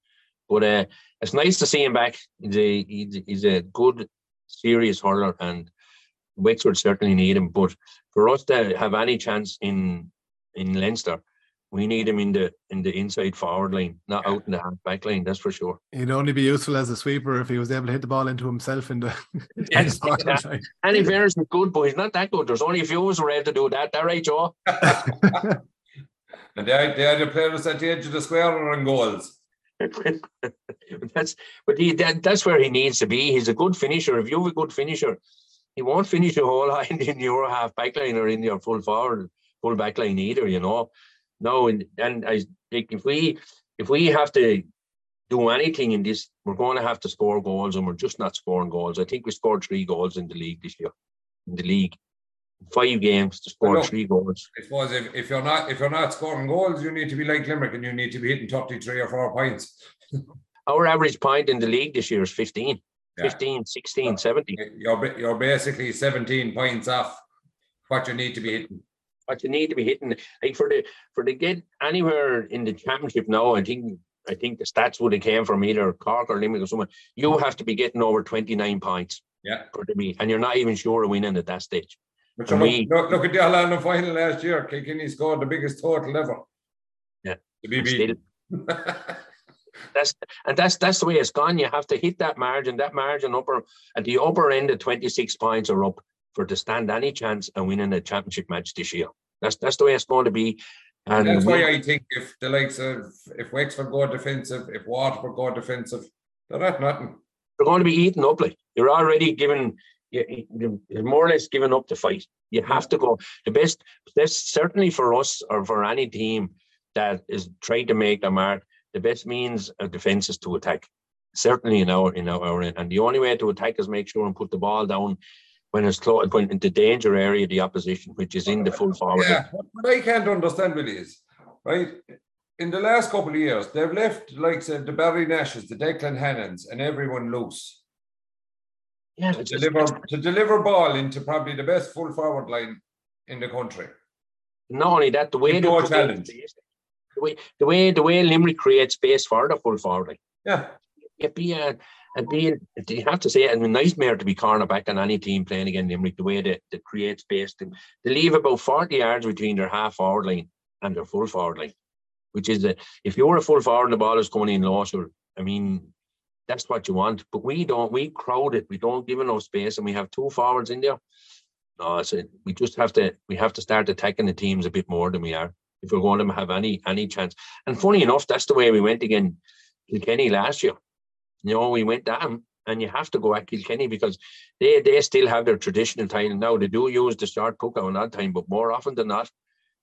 But uh, it's nice to see him back. He's a, he's, he's a good, serious hurler, and Wexford certainly need him, but for us to have any chance in in Leinster, we need him in the in the inside forward line, not yeah. out in the half back line. That's for sure. He'd only be useful as a sweeper if he was able to hit the ball into himself in the. Yes, yeah. And in fairness, he's good, but he's not that good. There's only a few of us who are able to do that. That right, Joe? And they they either played us at the edge of the square or in goals. that's but he that, that's where he needs to be. He's a good finisher. If you have a good finisher, he won't finish the whole line in your half back line or in your full forward, full back line either, you know. No, and, and I think if we if we have to do anything in this, we're going to have to score goals, and we're just not scoring goals. I think we scored three goals in the league this year. In the league, five games to score look, three goals. I suppose if, if you're not if you're not scoring goals, you need to be like Limerick, and you need to be hitting top to three or four points. Our average point in the league this year is fifteen. Yeah. fifteen, sixteen, seventeen. You're, you're basically seventeen points off what you need to be hitting. What you need to be hitting. Like for the for the get anywhere in the championship now, I think I think the stats would have came from either Cork or Limerick or someone. You have to be getting over twenty-nine points. Yeah. For the meet, and you're not even sure of winning at that stage. But look, we, look, look at the All-Ireland final last year. Kilkenny scored the biggest total ever. Yeah. To be beaten. That's and that's that's the way it's gone. You have to hit that margin, that margin upper at the upper end of twenty-six points are up for to stand any chance of winning a championship match this year. That's that's the way it's going to be. And, and that's why I think if the likes of if Wexford go defensive, if Waterford go defensive, they're at nothing. They're going to be eaten up. Like you're already given, you're more or less giving up the fight. You have to go the best. That's certainly for us or for any team that is trying to make the mark. The best means of defence is to attack, certainly in our in our end. And the only way to attack is make sure and put the ball down when it's close, when in the danger area of the opposition, which is in the full forward. Yeah, what I can't understand really is, right, in the last couple of years, they've left, like said, the Barry Nashes, the Declan Hannons, and everyone loose. Yeah, to deliver just, to deliver ball into probably the best full forward line in the country. Not only that, the way no challenge. The way the way the way Limerick creates space for the full forward line. Yeah. It'd be a, it'd be a, you have to say it's a nightmare to be cornerback on any team playing against Limerick, the way they, they create space. They, they leave about forty yards between their half forward line and their full forward line. Which is that if you're a full forward and the ball is coming in low, sure, I mean that's what you want. But we don't we crowd it, we don't give enough space, and we have two forwards in there. No, so we just have to we have to start attacking the teams a bit more than we are. If we're going to have any any chance. And funny enough, that's the way we went again Kilkenny last year. You know, we went down and you have to go at Kilkenny because they they still have their traditional time. Now they do use the start puck on that time, but more often than not,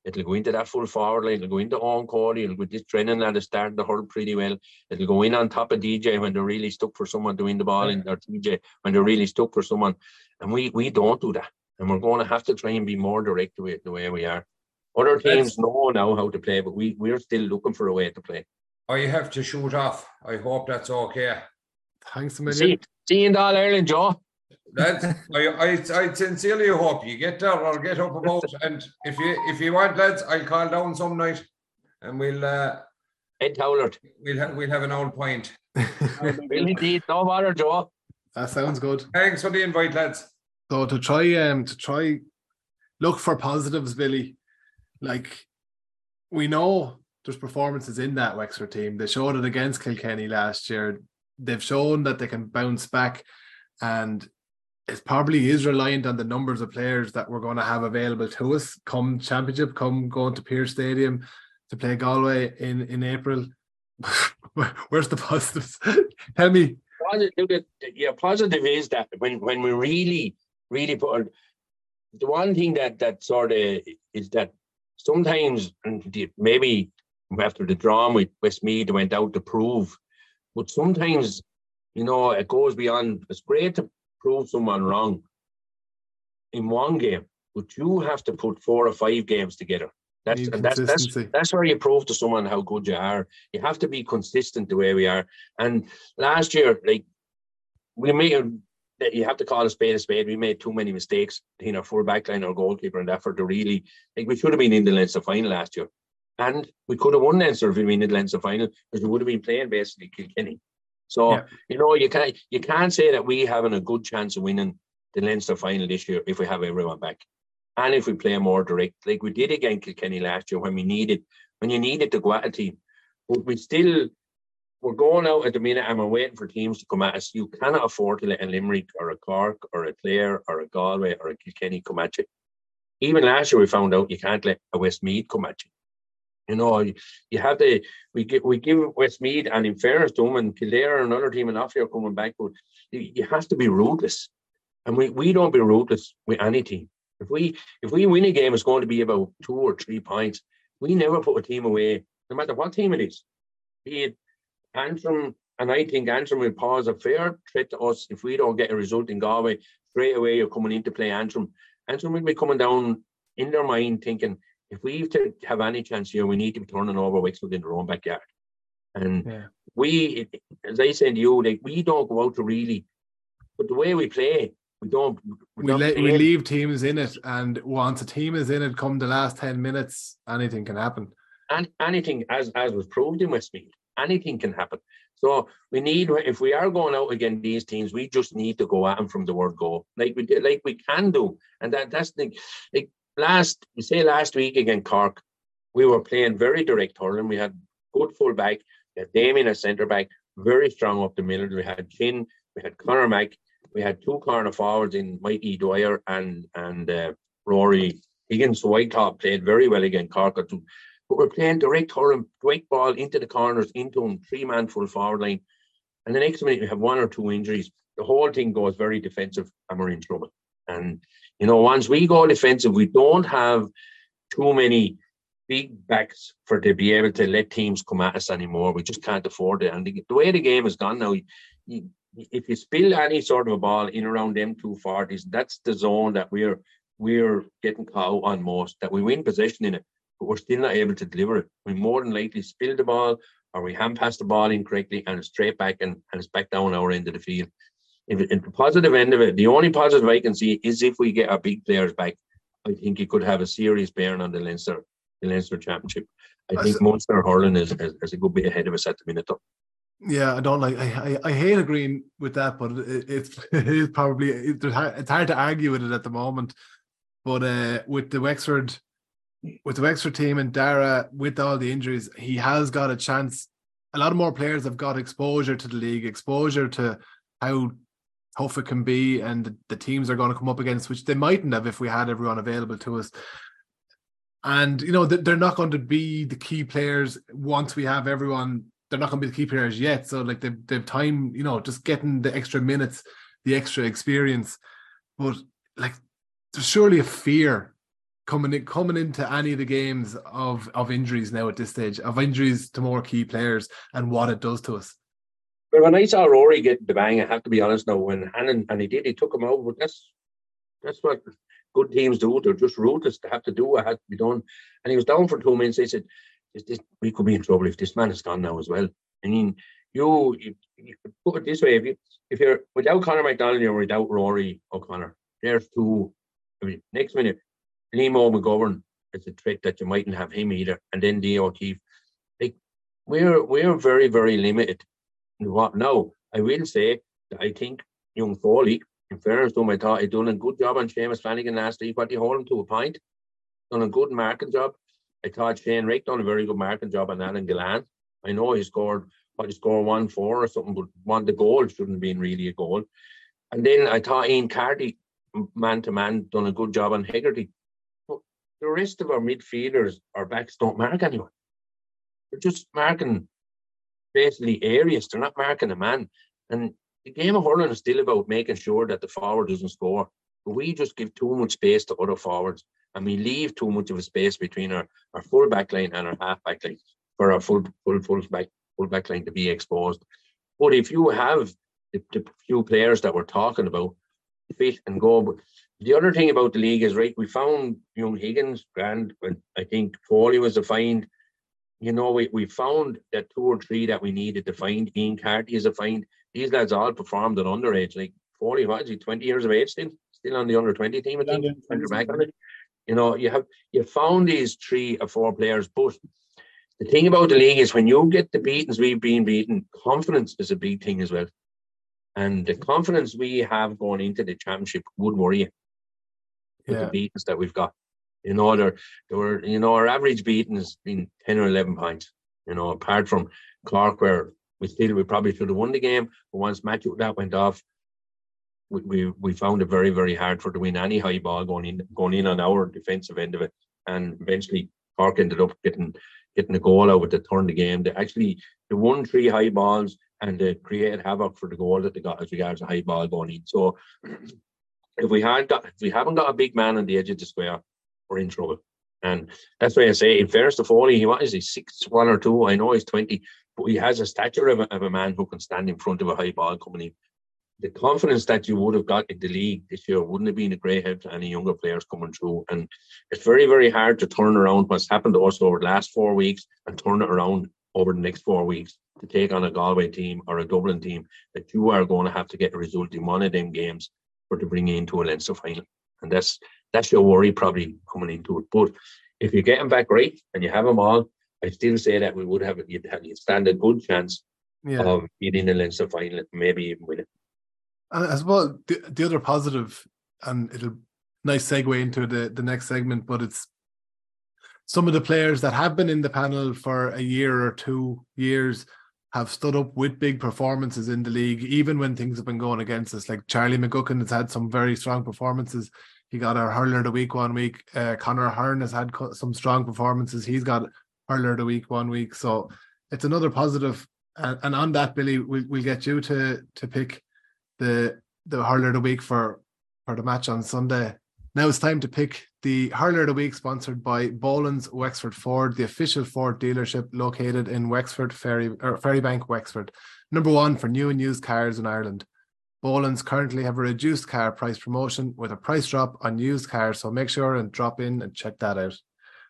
it'll go into that full forward line, it'll go into on Cody, it'll go this training that is starting to hurl pretty well. It'll go in on top of D J when they're really stuck for someone to win the ball, in, or T J when they're really stuck for someone. And we we don't do that. And we're going to have to try and be more direct with the way we are. Other teams know now how to play, but we, we're still looking for a way to play. I have to shoot off. I hope that's okay. Thanks a million. See, see you in All Ireland, Joe. I, I I sincerely hope you get there or get up about. And if you if you want, lads, I'll call down some night, and we'll uh, Ed Oulart. We'll ha- we'll have an old pint. We'll indeed. No bother, Joe. That sounds good. Thanks for the invite, lads. So to try um to try look for positives, Billy. Like we know there's performances in that Wexford team. They showed it against Kilkenny last year. They've shown that they can bounce back, and it probably is reliant on the numbers of players that we're going to have available to us come championship, come going to Pierce Stadium to play Galway in, in April. Where's the positives? Tell me. Positive, yeah, positive is that when, when we really, really put... The one thing that, that sort of is that sometimes, maybe after the draw with Westmeath, they went out to prove, but sometimes, you know, it goes beyond... It's great to prove someone wrong in one game, but you have to put four or five games together. That's that's, that's that's where you prove to someone how good you are. You have to be consistent the way we are. And last year, like we made, you have to call a spade a spade. We made too many mistakes in our full back line, our goalkeeper, and that for to really, like we should have been in the Leinster final last year, and we could have won Leinster if we were in the Leinster final because we would have been playing basically Kilkenny. So, yeah. you know, you can't you can't say that we having a good chance of winning the Leinster final this year if we have everyone back. And if we play more direct, like we did against Kilkenny last year when we needed, when you needed to go at a team. But we still, we're going out at the minute and we're waiting for teams to come at us. You cannot afford to let a Limerick or a Cork or a Clare or a Galway or a Kilkenny come at you. Even last year we found out you can't let a Westmeath come at you. You know, you have to, we give, we give Westmeath, and in fairness to them, and Kildare and another team in Offaly are coming back, but you have to be ruthless. And we, we don't be ruthless with any team. If we if we win a game, it's going to be about two or three points. We never put a team away, no matter what team it is. Be it Antrim, and I think Antrim will pose a fair threat to us. If we don't get a result in Galway, straight away you're coming in to play Antrim. Antrim will be coming down in their mind thinking, if we have to have any chance here, we need to be turning over Wexford in their own backyard. And yeah. we, as I said to you, like we don't go out to really, but the way we play, we don't. We, we, don't let, we leave teams in it, and once a team is in it, come the last ten minutes, anything can happen. And anything, as as was proved in Westmeath, anything can happen. So we need, if we are going out against these teams, we just need to go at them from the word go, like we like we can do, and that that's the like. Last, we say last week against Cork, we were playing very direct hurling. We had good full back, we had Damien as centre back, very strong up the middle. We had Chin, we had Conor Mack, we had two corner forwards in Mikey Dwyer and and uh, Rory Higgins. So I thought played very well against Cork, but we're playing direct hurling, direct ball into the corners, into them, three man full forward line. And the next minute we have one or two injuries. The whole thing goes very defensive, and we're in trouble. And you know, once we go defensive, we don't have too many big backs for to be able to let teams come at us anymore. We just can't afford it. And the, the way the game has gone now, you, you, if you spill any sort of a ball in around them two forties, that's the zone that we're we're getting caught on most. That we win possession in it, but we're still not able to deliver it. We more than likely spill the ball, or we hand pass the ball incorrectly, and it's straight back and, and it's back down our end of the field. If, if the positive end of it, the only positive I can see is if we get our big players back, I think it could have a serious bearing on the Leinster, the Leinster Championship. I That's, think Munster hurling is, is, is a good bit ahead of us at the minute, though. Yeah, I don't like. I I, I hate agreeing with that, but it, it's it is probably it, it's hard to argue with it at the moment. But uh, with the Wexford, with the Wexford team and Dara, with all the injuries, he has got a chance. A lot of more players have got exposure to the league, exposure to how tough it can be, and the teams are going to come up against, which they mightn't have if we had everyone available to us. And, you know, they're not going to be the key players once we have everyone they're not going to be the key players yet. So like they've, they've time, you know, just getting the extra minutes, the extra experience. But like there's surely a fear coming in, coming into any of the games of, of injuries now at this stage, of injuries to more key players and what it does to us. But when I saw Rory get the bang, I have to be honest now, when Hannon, and he did, he took him out. But that's, that's what good teams do. They're just ruthless. They have to do what had to be done. And he was down for two minutes. They said, this, this, we could be in trouble if this man is gone now as well. I mean, you, you, you put it this way, if, you, if you're without Conor McDonald, you're without Rory O'Connor. There's two. I mean, next minute, Liam O'McGovern, it's a trick that you mightn't have him either. And then Dee O'Keefe. Like, we're, we're very, very limited. What now? I will say that I think young Foley, in fairness to him, I thought he'd done a good job on Seamus Flanagan last week. What do you hold him to? A pint? Done a good marking job. I thought Shane Rick done a very good marking job on Alan Gillan. I know he scored, what he scored one four or something, but one the goal shouldn't have been really a goal. And then I thought Ian Carty, man to man, done a good job on Hegarty. But the rest of our midfielders, our backs, don't mark anyone. They're just marking basically areas. They're not marking a man. And the game of hurling is still about making sure that the forward doesn't score. We just give too much space to other forwards, and we leave too much of a space between our, our full back line and our half back line for our full full full back full back line to be exposed. But if you have the, the few players that we're talking about fit and go, but the other thing about the league is right. We found young Higgins, Grand, and I think Foley was a find. You know, we, we found that two or three that we needed to find. Ian Carty is a find. These lads all performed at underage. Like Foley, what is he, twenty years of age still? Still on the under twenty team, I think. under twenty. You know, you have you found these three or four players. But the thing about the league is when you get the beatings we've been beaten, confidence is a big thing as well. And the confidence we have going into the championship would worry you with yeah. the beatings that we've got. You know, there, there were, you know, our average beating has been ten or eleven points, you know, apart from Cork, where we still, we probably should have won the game. But once Matthew that went off, we, we we found it very, very hard for to win any high ball going in, going in on our defensive end of it. And eventually Cork ended up getting, getting a goal out with the turn of the game. They actually, they won three high balls and they created havoc for the goal that they got as regards a high ball going in. So if we had got, if we haven't got a big man on the edge of the square, we're in trouble. And that's why I say, in fairness to Foley, he what is he, six one or two? I know he's twenty, but he has a stature of a, of a man who can stand in front of a high ball coming in. The confidence that you would have got in the league this year wouldn't have been a great help to any younger players coming through. And it's very, very hard to turn around what's happened to us over the last four weeks and turn it around over the next four weeks to take on a Galway team or a Dublin team that you are going to have to get a result in one of them games for to bring into a Leinster final. And that's that's your worry probably coming into it. But if you get them back right and you have them all, I still say that we would have you'd, have, you'd stand a good chance yeah. of beating the Leinster final, maybe even with it. And as well, the, the other positive, and it'll nice segue into the, the next segment, but it's some of the players that have been in the panel for a year or two years have stood up with big performances in the league, even when things have been going against us. Like Charlie McGuckin has had some very strong performances. He got our Hurler of the Week one week. Uh, Conor Hearn has had co- some strong performances. He's got Hurler of the Week one week. So it's another positive. And, and on that, Billy, we'll, we'll get you to to pick the the Hurler of the Week for, for the match on Sunday. Now it's time to pick the Hurler of the Week, sponsored by Boland's Wexford Ford, the official Ford dealership located in Wexford, Ferry, or Ferrybank, Wexford. Number one for new and used cars in Ireland. Boland's currently have a reduced car price promotion with a price drop on used cars, so make sure and drop in and check that out.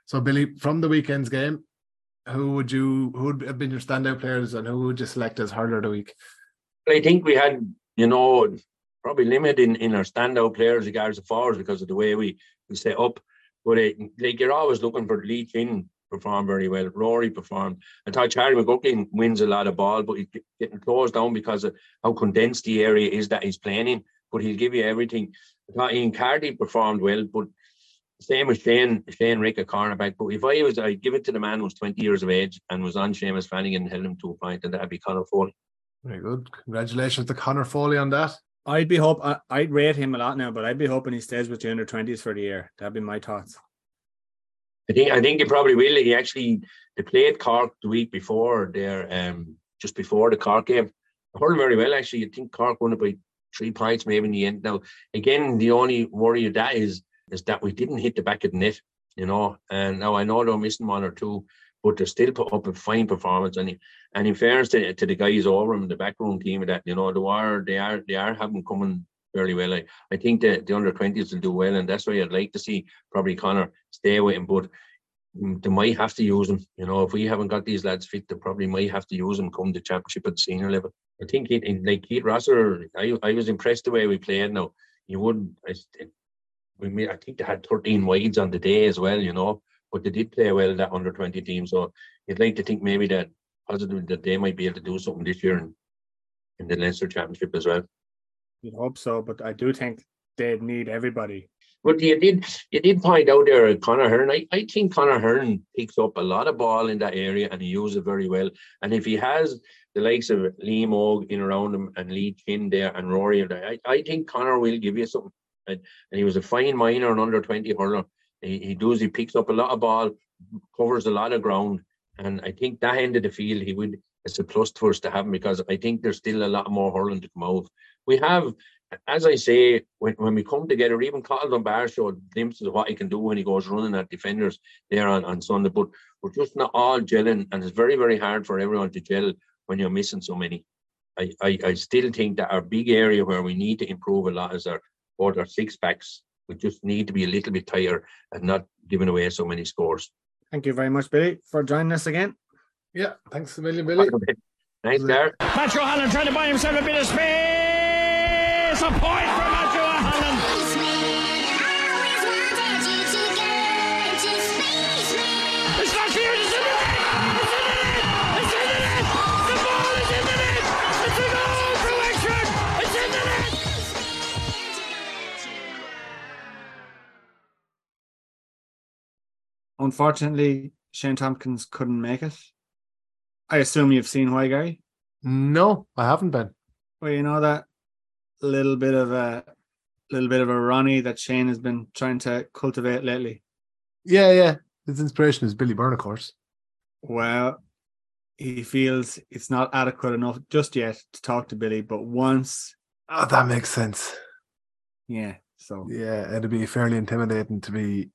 So, Billy, from the weekend's game, who would you who would have been your standout players and who would you select as Hurler of the Week? I think we had, you know, probably limited in, in our standout players regards to forwards because of the way we, we set up. But it, like you're always looking for Lee Chin performed very well. Rory performed. I thought Charlie McGuckin wins a lot of ball, but he's getting closed down because of how condensed the area is that he's playing in. But he'll give you everything. I thought Ian Carty performed well, but same as Shane, Shane Rick, a cornerback. But if I was, I'd give it to the man who was twenty years of age and was on Seamus Flanagan and held him to a point, and that'd be Conor Foley. Very good. Congratulations to Conor Foley on that. I'd be hope I, I'd rate him a lot now, but I'd be hoping he stays with the under twenties for the year. That'd be my thoughts. I think I think they probably will. He actually they played Cork the week before there, um, just before the Cork game. I heard him very well actually. I think Cork won it by three points maybe in the end. Now again, the only worry of that is is that we didn't hit the back of the net, you know. And now I know they're missing one or two, but they still put up a fine performance. And and in fairness to, to the guys over them, the backroom team of that, you know, they are they are they are having coming fairly well. I, I think the, the under twenties will do well, and that's why I'd like to see probably Connor stay with him, but they might have to use him. You know, if we haven't got these lads fit, they probably might have to use him come the championship at the senior level. I think it, it, like Keith Rosser, I I was impressed the way we played. Now you wouldn't, I, we made, I think they had thirteen wides on the day as well, you know, but they did play well that under twenty team. So you'd like to think maybe that positive that they might be able to do something this year in, in the Leinster Championship as well. You'd hope so, but I do think they'd need everybody. But you did you did point out there, Conor Hearn. I, I think Conor Hearn picks up a lot of ball in that area and he uses it very well. And if he has the likes of Liam Og in around him and Lee Chin there and Rory, I, I think Conor will give you something. And, and he was a fine minor and under twenty hurler. He, he does, he picks up a lot of ball, covers a lot of ground. And I think that end of the field, he would, it's a plus for us to have him because I think there's still a lot more hurling to come out. We have, as I say, when, when we come together, even Kyle Dunbar showed glimpses of what he can do when he goes running at defenders there on, on Sunday, but we're just not all gelling, and it's very, very hard for everyone to gel when you're missing so many. I, I, I still think that our big area where we need to improve a lot is our, both our six-packs. We just need to be a little bit tighter and not giving away so many scores. Thank you very much, Billy, for joining us again. Yeah, thanks a million, Billy. Thanks, Derek. Matthew O'Hanlon trying to buy himself a bit of space. It's a point for Matthew O'Hanlon. It's not here, it's in the net! It's in the net! It's in the net! The ball is in the net! It's a goal for Wexford! It's in the net! Unfortunately, Shane Tompkins couldn't make it. I assume you've seen why, Gary? No, I haven't been. Well, you know that little bit of a little bit of a Ronnie that Shane has been trying to cultivate lately. Yeah, yeah. His inspiration is Billy Byrne, of course. Well, he feels it's not adequate enough just yet to talk to Billy, but once... Oh, that makes sense. Yeah, so... Yeah, it'd be fairly intimidating to be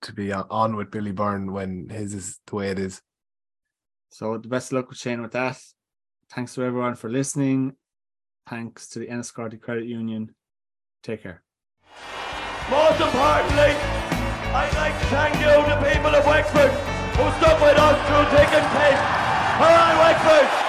to be on with Billy Byrne when his is the way it is. So the best of luck with Shane with that. Thanks to everyone for listening. Thanks to the Enniscorthy Credit Union. Take care. Most importantly, I'd like to thank you, the people of Wexford, who stuck with us through thick and thin. All right, Wexford!